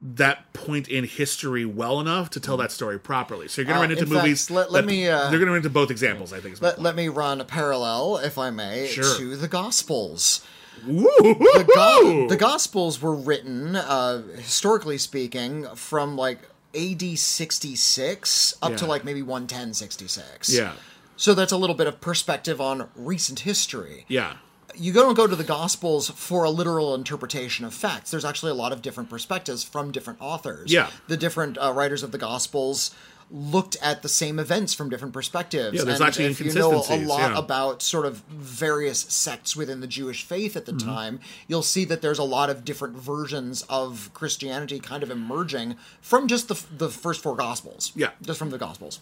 that point in history well enough to tell that story properly. So you're going to uh, run into in movies. Fact, let, let that, me, uh, they're going to run into both examples, I think. Is let, let me run a parallel, if I may, sure. to the Gospels. The, go- the Gospels were written, uh, historically speaking, from like A D sixty-six up yeah. to like maybe one ten sixty-six. Yeah. So that's a little bit of perspective on recent history. Yeah. You don't go to the Gospels for a literal interpretation of facts. There's actually a lot of different perspectives from different authors. Yeah. The different uh, writers of the Gospels looked at the same events from different perspectives. Yeah, there's and actually if inconsistencies. You know a lot yeah. about sort of various sects within the Jewish faith at the mm-hmm. time, you'll see that there's a lot of different versions of Christianity kind of emerging from just the, the first four Gospels. Yeah. Just from the Gospels.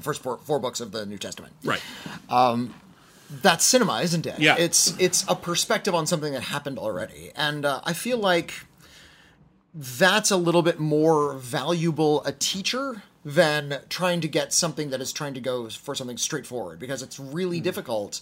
First four, four books of the New Testament. Right. Um, that's cinema, isn't it? Yeah. It's, it's a perspective on something that happened already. And uh, I feel like that's a little bit more valuable a teacher than trying to get something that is trying to go for something straightforward. Because it's really mm. difficult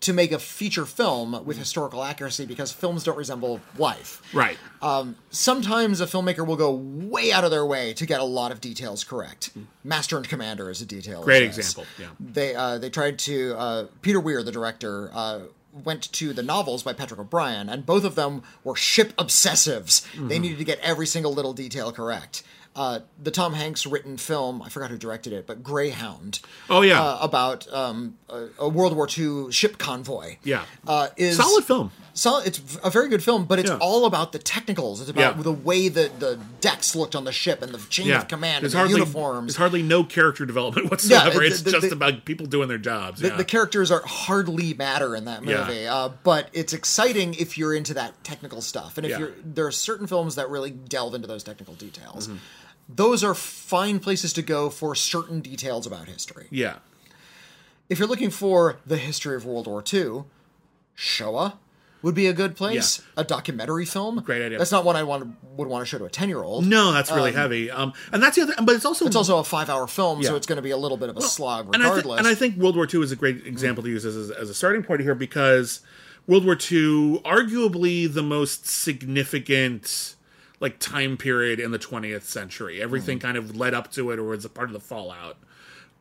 to make a feature film with historical accuracy because films don't resemble life. Right. Um, sometimes a filmmaker will go way out of their way to get a lot of details correct. Mm. Master and Commander is a detail. Great example. Yeah. They uh, they tried to uh, Peter Weir, the director, uh, went to the novels by Patrick O'Brien, and both of them were ship obsessives. Mm-hmm. They needed to get every single little detail correct. Uh, the Tom Hanks written film, I forgot who directed it, but Greyhound. Oh, yeah. Uh, about um, a, a World War Two ship convoy. Yeah. Uh, is solid film. Solid, it's a very good film, but it's yeah. all about the technicals. It's about yeah. the way that the decks looked on the ship and the chain yeah. of command there's and hardly, the uniforms. There's hardly no character development whatsoever. Yeah, it's the, the, just the, about people doing their jobs. The, yeah. the characters are hardly matter in that movie, yeah. uh, but it's exciting if you're into that technical stuff. And if yeah. you're, there are certain films that really delve into those technical details. Mm-hmm. Those are fine places to go for certain details about history. Yeah. If you're looking for the history of World War Two, Shoah, would be a good place. Yeah. A documentary film. Great idea. That's not one I want would want to show to a ten-year-old. No, that's really um, heavy. Um, and that's the other. But it's also it's also a five-hour film, yeah. so it's going to be a little bit of a well, slog regardless. And I, th- and I think World War Two is a great example mm. to use as, as a starting point here, because World War Two, arguably the most significant like time period in the twentieth century. Everything mm. kind of led up to it, or was a part of the fallout.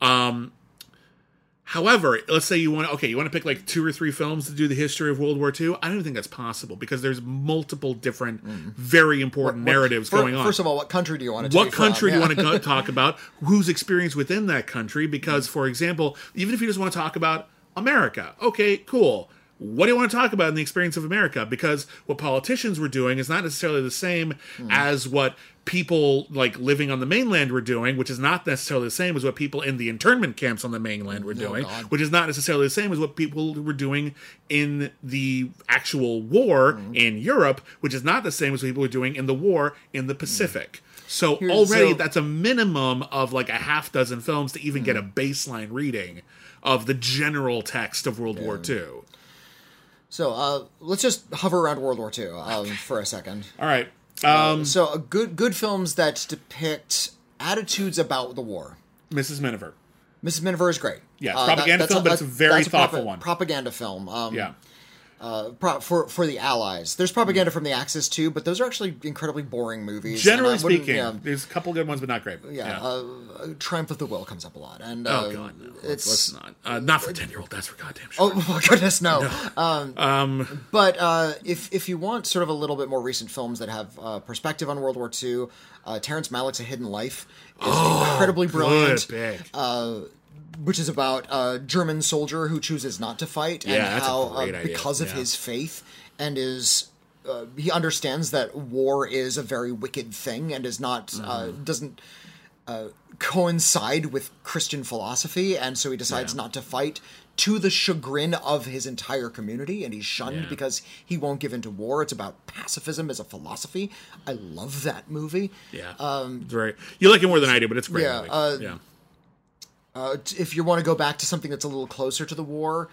Um, However, let's say you want to, okay, you want to pick like two or three films to do the history of World War Two. I don't think that's possible, because there's multiple different, mm. very important what, what, narratives for, going on. First of all, what country do you want to? What take country from? do yeah. you want to talk about? Who's experienced within that country? Because, for example, even if you just want to talk about America, okay, cool. What do you want to talk about in the experience of America? Because what politicians were doing is not necessarily the same mm. as what people like living on the mainland were doing, which is not necessarily the same as what people in the internment camps on the mainland were doing, oh, which is not necessarily the same as what people were doing in the actual war mm. in Europe, which is not the same as what people were doing in the war in the Pacific. Mm. So Here's, already so, that's a minimum of like a half dozen films to even mm. get a baseline reading of the general text of World yeah. War Two. So uh, let's just hover around World War Two um, okay. for a second. All right. Um, uh, so uh, good good films that depict attitudes about the war. Missus Miniver. Missus Miniver is great. Yeah, it's a propaganda uh, that, film, a, but it's a very thoughtful a prop- one. Propaganda film. Um, yeah. Uh, pro- for for the Allies. There's propaganda mm. from the Axis too, but those are actually incredibly boring movies. Generally speaking, yeah, there's a couple good ones, but not great. Yeah, yeah. Uh, Triumph of the Will comes up a lot. And, uh, oh god, no. It's, let's not. Uh, not for ten year old. That's for goddamn sure. Oh my goodness, no. no. Um, um, but uh, if if you want sort of a little bit more recent films that have uh, perspective on World War Two, uh, Terrence Malick's A Hidden Life is oh, incredibly brilliant. Good, uh, Which is about a German soldier who chooses not to fight, and yeah, how uh, because idea. of yeah. his faith, and is uh, he understands that war is a very wicked thing, and is not mm. uh, doesn't uh, coincide with Christian philosophy, and so he decides yeah. not to fight, to the chagrin of his entire community, and he's shunned yeah. because he won't give in to war. It's about pacifism as a philosophy. I love that movie. Yeah, um, it's very, you like it more than I do, but it's a great. Yeah, movie. Uh, yeah. Uh, if you want to go back to something that's a little closer to the war,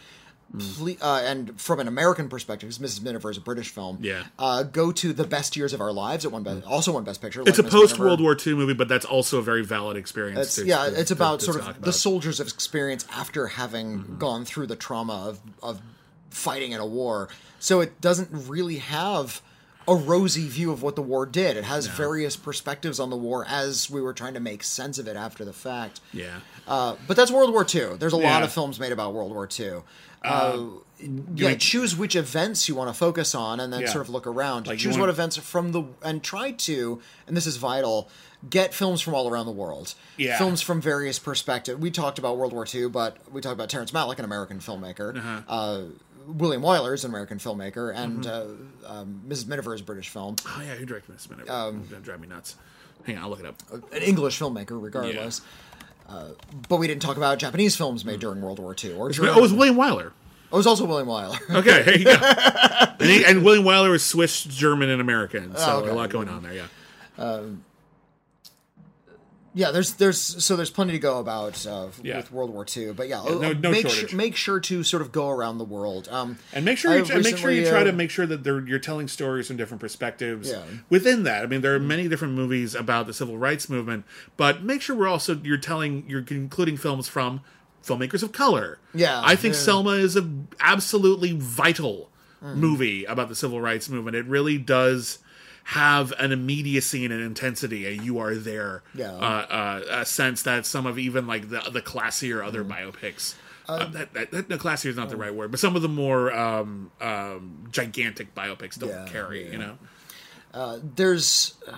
mm. ple- uh, and from an American perspective, because Missus Miniver is a British film, yeah. uh, go to The Best Years of Our Lives. It won be- also won Best Picture. It's like a post-World War Two movie, but that's also a very valid experience. It's, to, yeah, to, it's about to, to sort of about. the soldiers' experience after having mm-hmm. gone through the trauma of, of fighting in a war. So it doesn't really have a rosy view of what the war did. It has no. various perspectives on the war as we were trying to make sense of it after the fact. Yeah. Uh, but that's World War Two. There's a yeah. lot of films made about World War Two. Uh, uh, yeah, we, choose which events you want to focus on, and then yeah. sort of look around. Like choose wanna, what events from the and try to, and this is vital, get films from all around the world. Yeah. Films from various perspectives. We talked about World War Two, but we talked about Terrence Malick, an American filmmaker. Uh-huh. Uh, William Wyler is an American filmmaker, and mm-hmm. uh, um, Missus Miniver is a British film. Oh, yeah, who directed Missus Miniver? Um, it's going to drive me nuts. Hang on, I'll look it up. An English filmmaker, regardless. Yeah. Uh, but we didn't talk about Japanese films made mm-hmm. during World War Two. Or during... Oh, it was William Wyler. Oh, it was also William Wyler. Okay, there you go. and, he, and William Wyler is Swiss, German, and American, so oh, okay. a lot going on there, yeah. Um, yeah, there's there's so there's plenty to go about uh, yeah. with World War Two, but yeah, yeah no, no make sure, make sure to sort of go around the world, um, and make sure you, recently, make sure you try uh, to make sure that they're, you're telling stories from different perspectives yeah. within that. I mean, there are many different movies about the civil rights movement, but make sure we're also you're telling you're including films from filmmakers of color. Yeah, I think yeah. Selma is an absolutely vital mm. movie about the civil rights movement. It really does have an immediacy and an intensity, a you are there yeah. uh, uh, a sense that some of even like the the classier other mm. biopics, uh, uh, that, that, that, no, classier is not uh, the right word, but some of the more um, um, gigantic biopics don't yeah, carry, yeah. you know? Uh, there's, uh,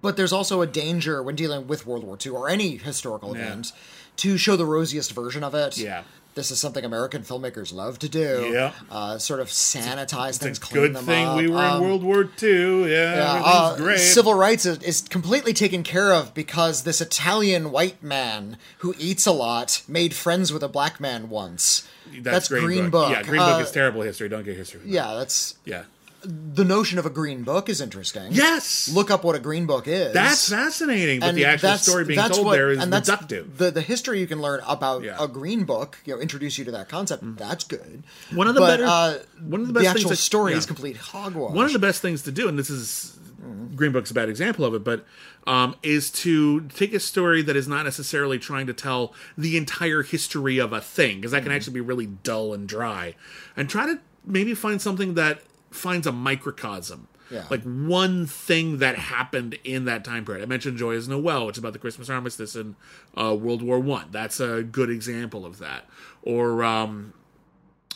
but there's also a danger when dealing with World War Two or any historical yeah. event to show the rosiest version of it. Yeah. This is something American filmmakers love to do. Yeah. Uh, sort of sanitize it's things, clean them up. It's a good thing up. we were um, in World War Two. Yeah, yeah uh, great. Civil rights is, is completely taken care of because this Italian white man who eats a lot made friends with a black man once. That's, that's Green, Green Book. Book. Yeah, Green Book uh, is terrible history. Don't get history. Yeah, that's... Yeah. the notion of a green book is interesting. Yes. Look up what a green book is. That's fascinating, but and the actual story being told what, there is and reductive. The, the history you can learn about yeah. a green book, you know, introduce you to that concept. Mm. That's good. One of the but, better, uh, one of the best the actual things that, story yeah. is complete hogwash. One of the best things to do, and this is mm. Green Book's a bad example of it, but um, is to take a story that is not necessarily trying to tell the entire history of a thing, because that mm. can actually be really dull and dry, and try to maybe find something that finds a microcosm. Yeah. Like one thing that happened in that time period. I mentioned Joyous Noel, which is about the Christmas armistice in uh, World War One. That's a good example of that. Or, um,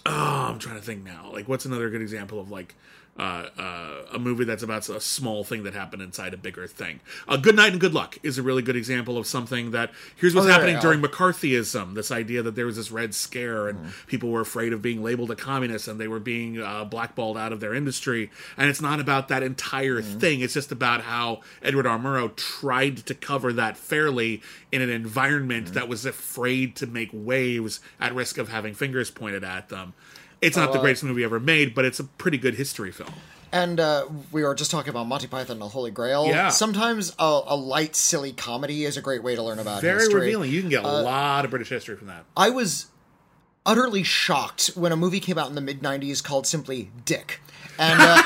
oh, I'm trying to think now. Like, what's another good example of, like, uh, uh, a movie that's about a small thing that happened inside a bigger thing? Uh, Good Night and Good Luck is a really good example of something that, here's what's oh, happening yeah. during McCarthyism, this idea that there was this Red Scare and mm. people were afraid of being labeled a communist and they were being uh, blackballed out of their industry. And it's not about that entire mm. thing. It's just about how Edward R. Murrow tried to cover that fairly in an environment mm. that was afraid to make waves at risk of having fingers pointed at them. It's not uh, the greatest movie ever made, but it's a pretty good history film. And uh, we were just talking about Monty Python and the Holy Grail. Yeah. Sometimes a, a light, silly comedy is a great way to learn about Very history. Very revealing. You can get uh, a lot of British history from that. I was utterly shocked when a movie came out in the mid nineties called simply Dick. And uh,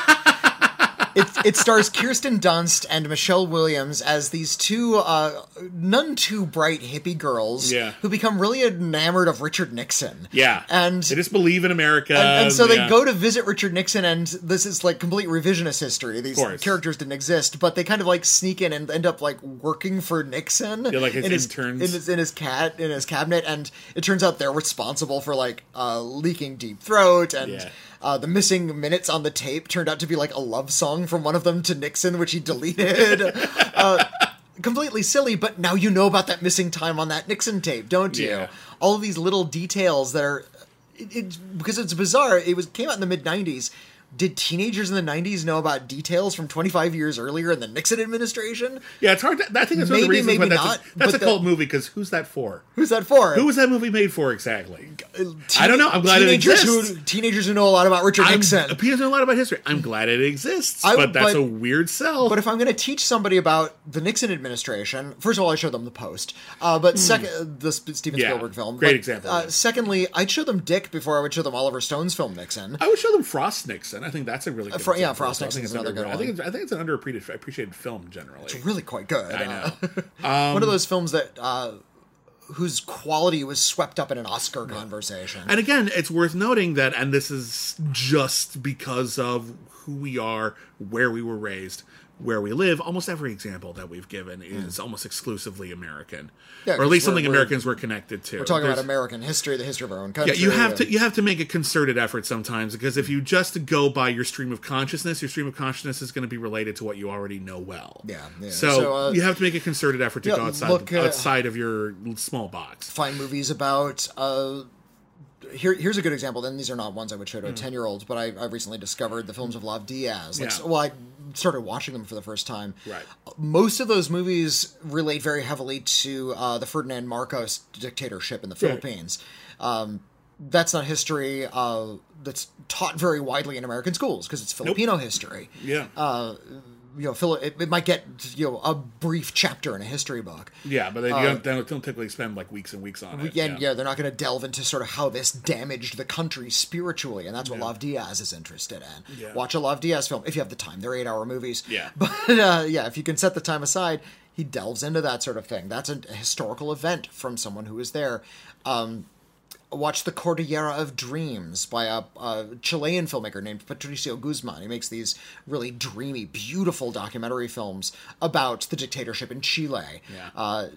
it, it stars Kirsten Dunst and Michelle Williams as these two uh, none too bright hippie girls yeah. who become really enamored of Richard Nixon. Yeah. And they just believe in America. And, and so yeah. they go to visit Richard Nixon, and this is like complete revisionist history. These characters didn't exist, but they kind of like sneak in and end up like working for Nixon. Yeah, like his in interns. His, in, his, in, his cat, in his cabinet. And it turns out they're responsible for like uh, leaking Deep Throat, and yeah. uh, the missing minutes on the tape turned out to be like a love song from one of them to Nixon, which he deleted. uh, Completely silly, but now you know about that missing time on that Nixon tape, don't you? Yeah. All of these little details that are... It, it, because it's bizarre, it was came out in the mid nineties. Did teenagers in the nineties know about details from twenty-five years earlier in the Nixon administration? Yeah, it's hard to... I think that's one of the reasons maybe why that's not, a, that's a cult the, movie, because who's that for? Who's that for? Who was that movie made for, exactly? Teen, I don't know. I'm glad it exists. Who, teenagers who know a lot about Richard I'm, Nixon. Teenagers know a lot about history. I'm glad it exists, I, but that's but, a weird sell. But if I'm going to teach somebody about the Nixon administration, first of all, I show them The Post, uh, but mm. second, the Steven yeah, Spielberg film. Great but, example. Uh, secondly, I'd show them Dick before I would show them Oliver Stone's film, Nixon. I would show them Frost Nixon. I think that's a really good uh, for, yeah, Frost Nixon is another good one. I think, it's, I think it's an underappreciated film, generally. It's really quite good. I know. Uh, um, one of those films that uh, whose quality was swept up in an Oscar yeah. conversation. And again, it's worth noting that, and this is just because of who we are, where we were raised, where we live, almost every example that we've given is mm. almost exclusively American, yeah, or at least we're, something we're, Americans were connected to. We're talking There's, about American history, the history of our own country. Yeah, you have and... to you have to make a concerted effort sometimes, because if you just go by your stream of consciousness, your stream of consciousness is going to be related to what you already know well. Yeah, yeah. So, so uh, you have to make a concerted effort to yeah, go outside look, uh, outside of your small box. Find movies about. Uh, Here, here's a good example. Then these are not ones I would show to a ten-year-old, but I, I recently discovered the films of Lav Diaz. Like, yeah. so, well, I started watching them for the first time. Right. Most of those movies relate very heavily to uh, the Ferdinand Marcos dictatorship in the yeah. Philippines. Um, that's not history uh, that's taught very widely in American schools, because it's Filipino nope. history. Yeah. Uh, you know, it, it might get, you know, a brief chapter in a history book. Yeah, but they uh, don't, don't, don't typically spend like weeks and weeks on it. And, yeah, yeah, they're not going to delve into sort of how this damaged the country spiritually, and that's what yeah. Lav Diaz is interested in. Yeah. Watch a Lav Diaz film if you have the time. They're eight-hour movies. Yeah, but uh, yeah, if you can set the time aside, he delves into that sort of thing. That's a historical event from someone who is there. Um, watch The Cordillera of Dreams by a, a Chilean filmmaker named Patricio Guzman. He makes these really dreamy, beautiful documentary films about the dictatorship in Chile. Yeah. Uh,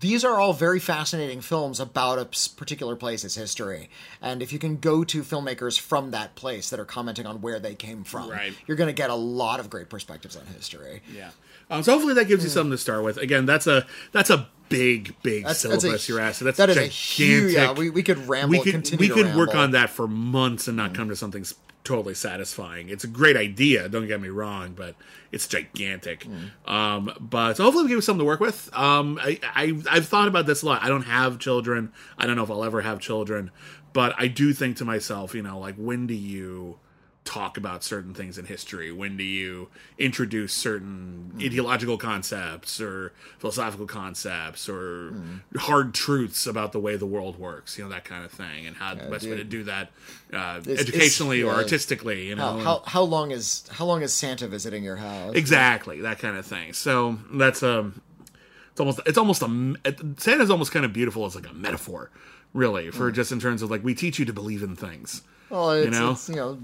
these are all very fascinating films about a particular place's history. And if you can go to filmmakers from that place that are commenting on where they came from, right. you're going to get a lot of great perspectives on history. Yeah. Um, so hopefully that gives you something to start with. Again, that's a that's a big, big that's, syllabus that's a, you're asking. That's that gigantic. Is a huge, yeah, we, we could ramble. We could, continue we to could ramble. work on that for months and not mm. come to something totally satisfying. It's a great idea, don't get me wrong, but it's gigantic. Mm. Um, but so hopefully we give you something to work with. Um, I, I, I've thought about this a lot. I don't have children. I don't know if I'll ever have children. But I do think to myself, you know, like, when do you... talk about certain things in history? When do you introduce certain mm. ideological concepts or philosophical concepts or mm. hard truths about the way the world works? You know, that kind of thing, and how yeah, the best dude. way to do that uh, it's, educationally it's, yeah. or artistically. You know, how, how how long is how long is Santa visiting your house? Exactly, that kind of thing. So that's um, it's almost it's almost a Santa's almost kind of beautiful as like a metaphor, really, for mm. just in terms of like we teach you to believe in things. Well, it's, you know, it's, you know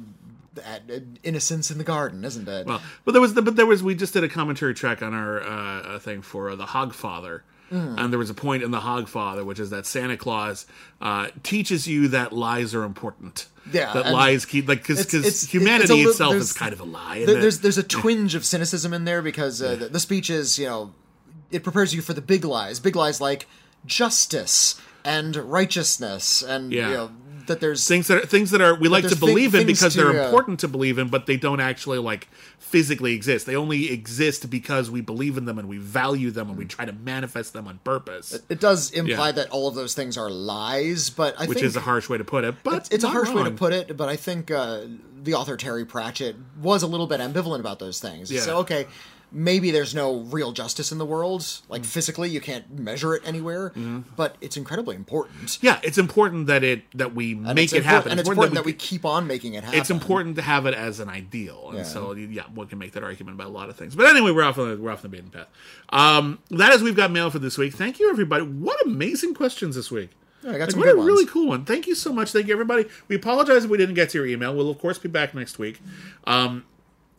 that, uh, innocence in the garden, isn't it? Well, but there was, the, but there was. We just did a commentary track on our uh, thing for uh, the Hogfather, mm. and there was a point in the Hogfather, which is that Santa Claus uh, teaches you that lies are important. Yeah, that lies keep like because humanity it's little, itself is kind of a lie. There, there's there's a twinge of cynicism in there because uh, yeah. the, the speech is, you know, it prepares you for the big lies, big lies like justice and righteousness and yeah. you know. That there's things that are things that are we like to believe thi- in because to, they're uh, important to believe in, but they don't actually like physically exist. They only exist because we believe in them and we value them and we try to manifest them on purpose. It, it does imply yeah. that all of those things are lies, but I which think... which is a harsh way to put it, but it's, it's a harsh wrong. way to put it, but I think uh, the author Terry Pratchett was a little bit ambivalent about those things. Yeah. So, okay, maybe there's no real justice in the world. Like, mm. physically, you can't measure it anywhere. Mm. But it's incredibly important. Yeah, it's important that it that we and make it happen. And it's important, important that, we, that we keep on making it happen. It's important to have it as an ideal. And yeah. so, yeah, one can make that argument about a lot of things. But anyway, we're off on the, we're off the beaten path. Um, that is We've Got Mail for this week. Thank you, everybody. What amazing questions this week. Yeah, I got some like, good what a ones. Really cool one. Thank you so much. Thank you, everybody. We apologize if we didn't get to your email. We'll, of course, be back next week. Um...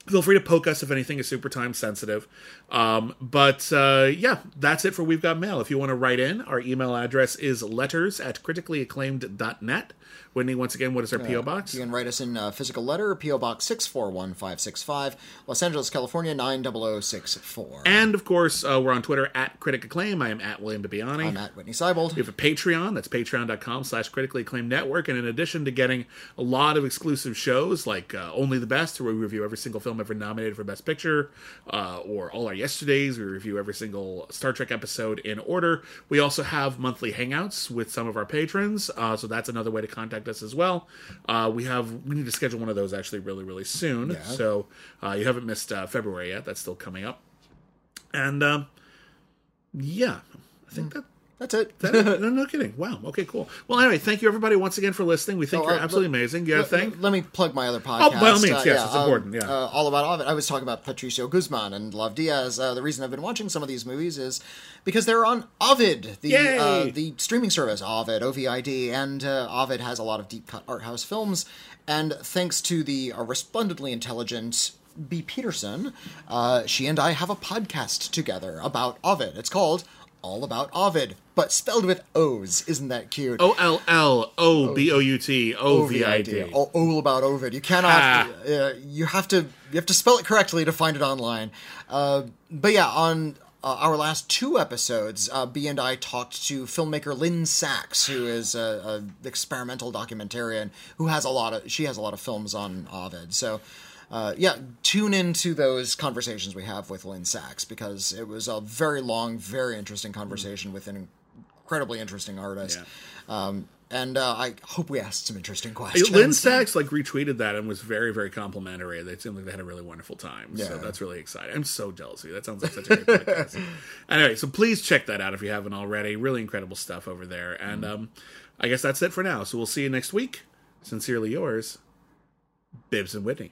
Feel free to poke us if anything is super time sensitive. Um, but uh, yeah, that's it for We've Got Mail. If you want to write in, our email address is letters at criticallyacclaimed.net. Whitney, once again, what is our uh, P O Box? You can write us in uh, physical letter, P O Box six four one five six five, Los Angeles, California, nine zero zero six four. And, of course, uh, we're on Twitter at Critic Acclaim. I am at William Bibiani. I'm at Whitney Seibold. We have a Patreon. That's patreon.com slash Critically Acclaimed Network. And in addition to getting a lot of exclusive shows like uh, Only the Best, where we review every single film ever nominated for Best Picture, uh, or All Our Yesterdays. We review every single Star Trek episode in order. We also have monthly hangouts with some of our patrons, uh, so that's another way to contact us as well. Uh, we have we need to schedule one of those actually really, really soon. Yeah. So uh, you haven't missed uh, February yet. That's still coming up. And um, yeah, I think mm. that That's it. that, no, no kidding. Wow. Okay, cool. Well, anyway, thank you, everybody, once again for listening. We think oh, uh, you're absolutely l- amazing. You have l- a thing? Let me plug my other podcast. Oh, by all means, uh, yes, yeah, it's um, important. Yeah. Uh, all about all of it. I was talking about Patricio Guzman and Love Diaz. Uh, the reason I've been watching some of these movies is because they're on Ovid, the uh, the streaming service, Ovid, O V I D, and uh, Ovid has a lot of deep-cut art house films, and thanks to the uh, resplendently intelligent B. Peterson, uh, she and I have a podcast together about Ovid. It's called All About Ovid, but spelled with O's. Isn't that cute? O L L O B O U T O V I D. All About Ovid. You cannot... Ah. Uh, you have to you have to spell it correctly to find it online. Uh, but yeah, on uh, our last two episodes, uh, B and I talked to filmmaker Lynn Sachs, who is an experimental documentarian who has a lot of... She has a lot of films on Ovid, so... Uh, yeah, tune into those conversations we have with Lynn Sachs, because it was a very long, very interesting conversation with an incredibly interesting artist. Yeah. Um, and uh, I hope we asked some interesting questions. Lynn Sachs like retweeted that and was very, very complimentary. They seemed like they had a really wonderful time. Yeah. So that's really exciting. I'm so jealous of you. That sounds like such a great podcast. Anyway, so please check that out if you haven't already. Really incredible stuff over there. And mm. um, I guess that's it for now. So we'll see you next week. Sincerely yours, Bibbs and Whitney.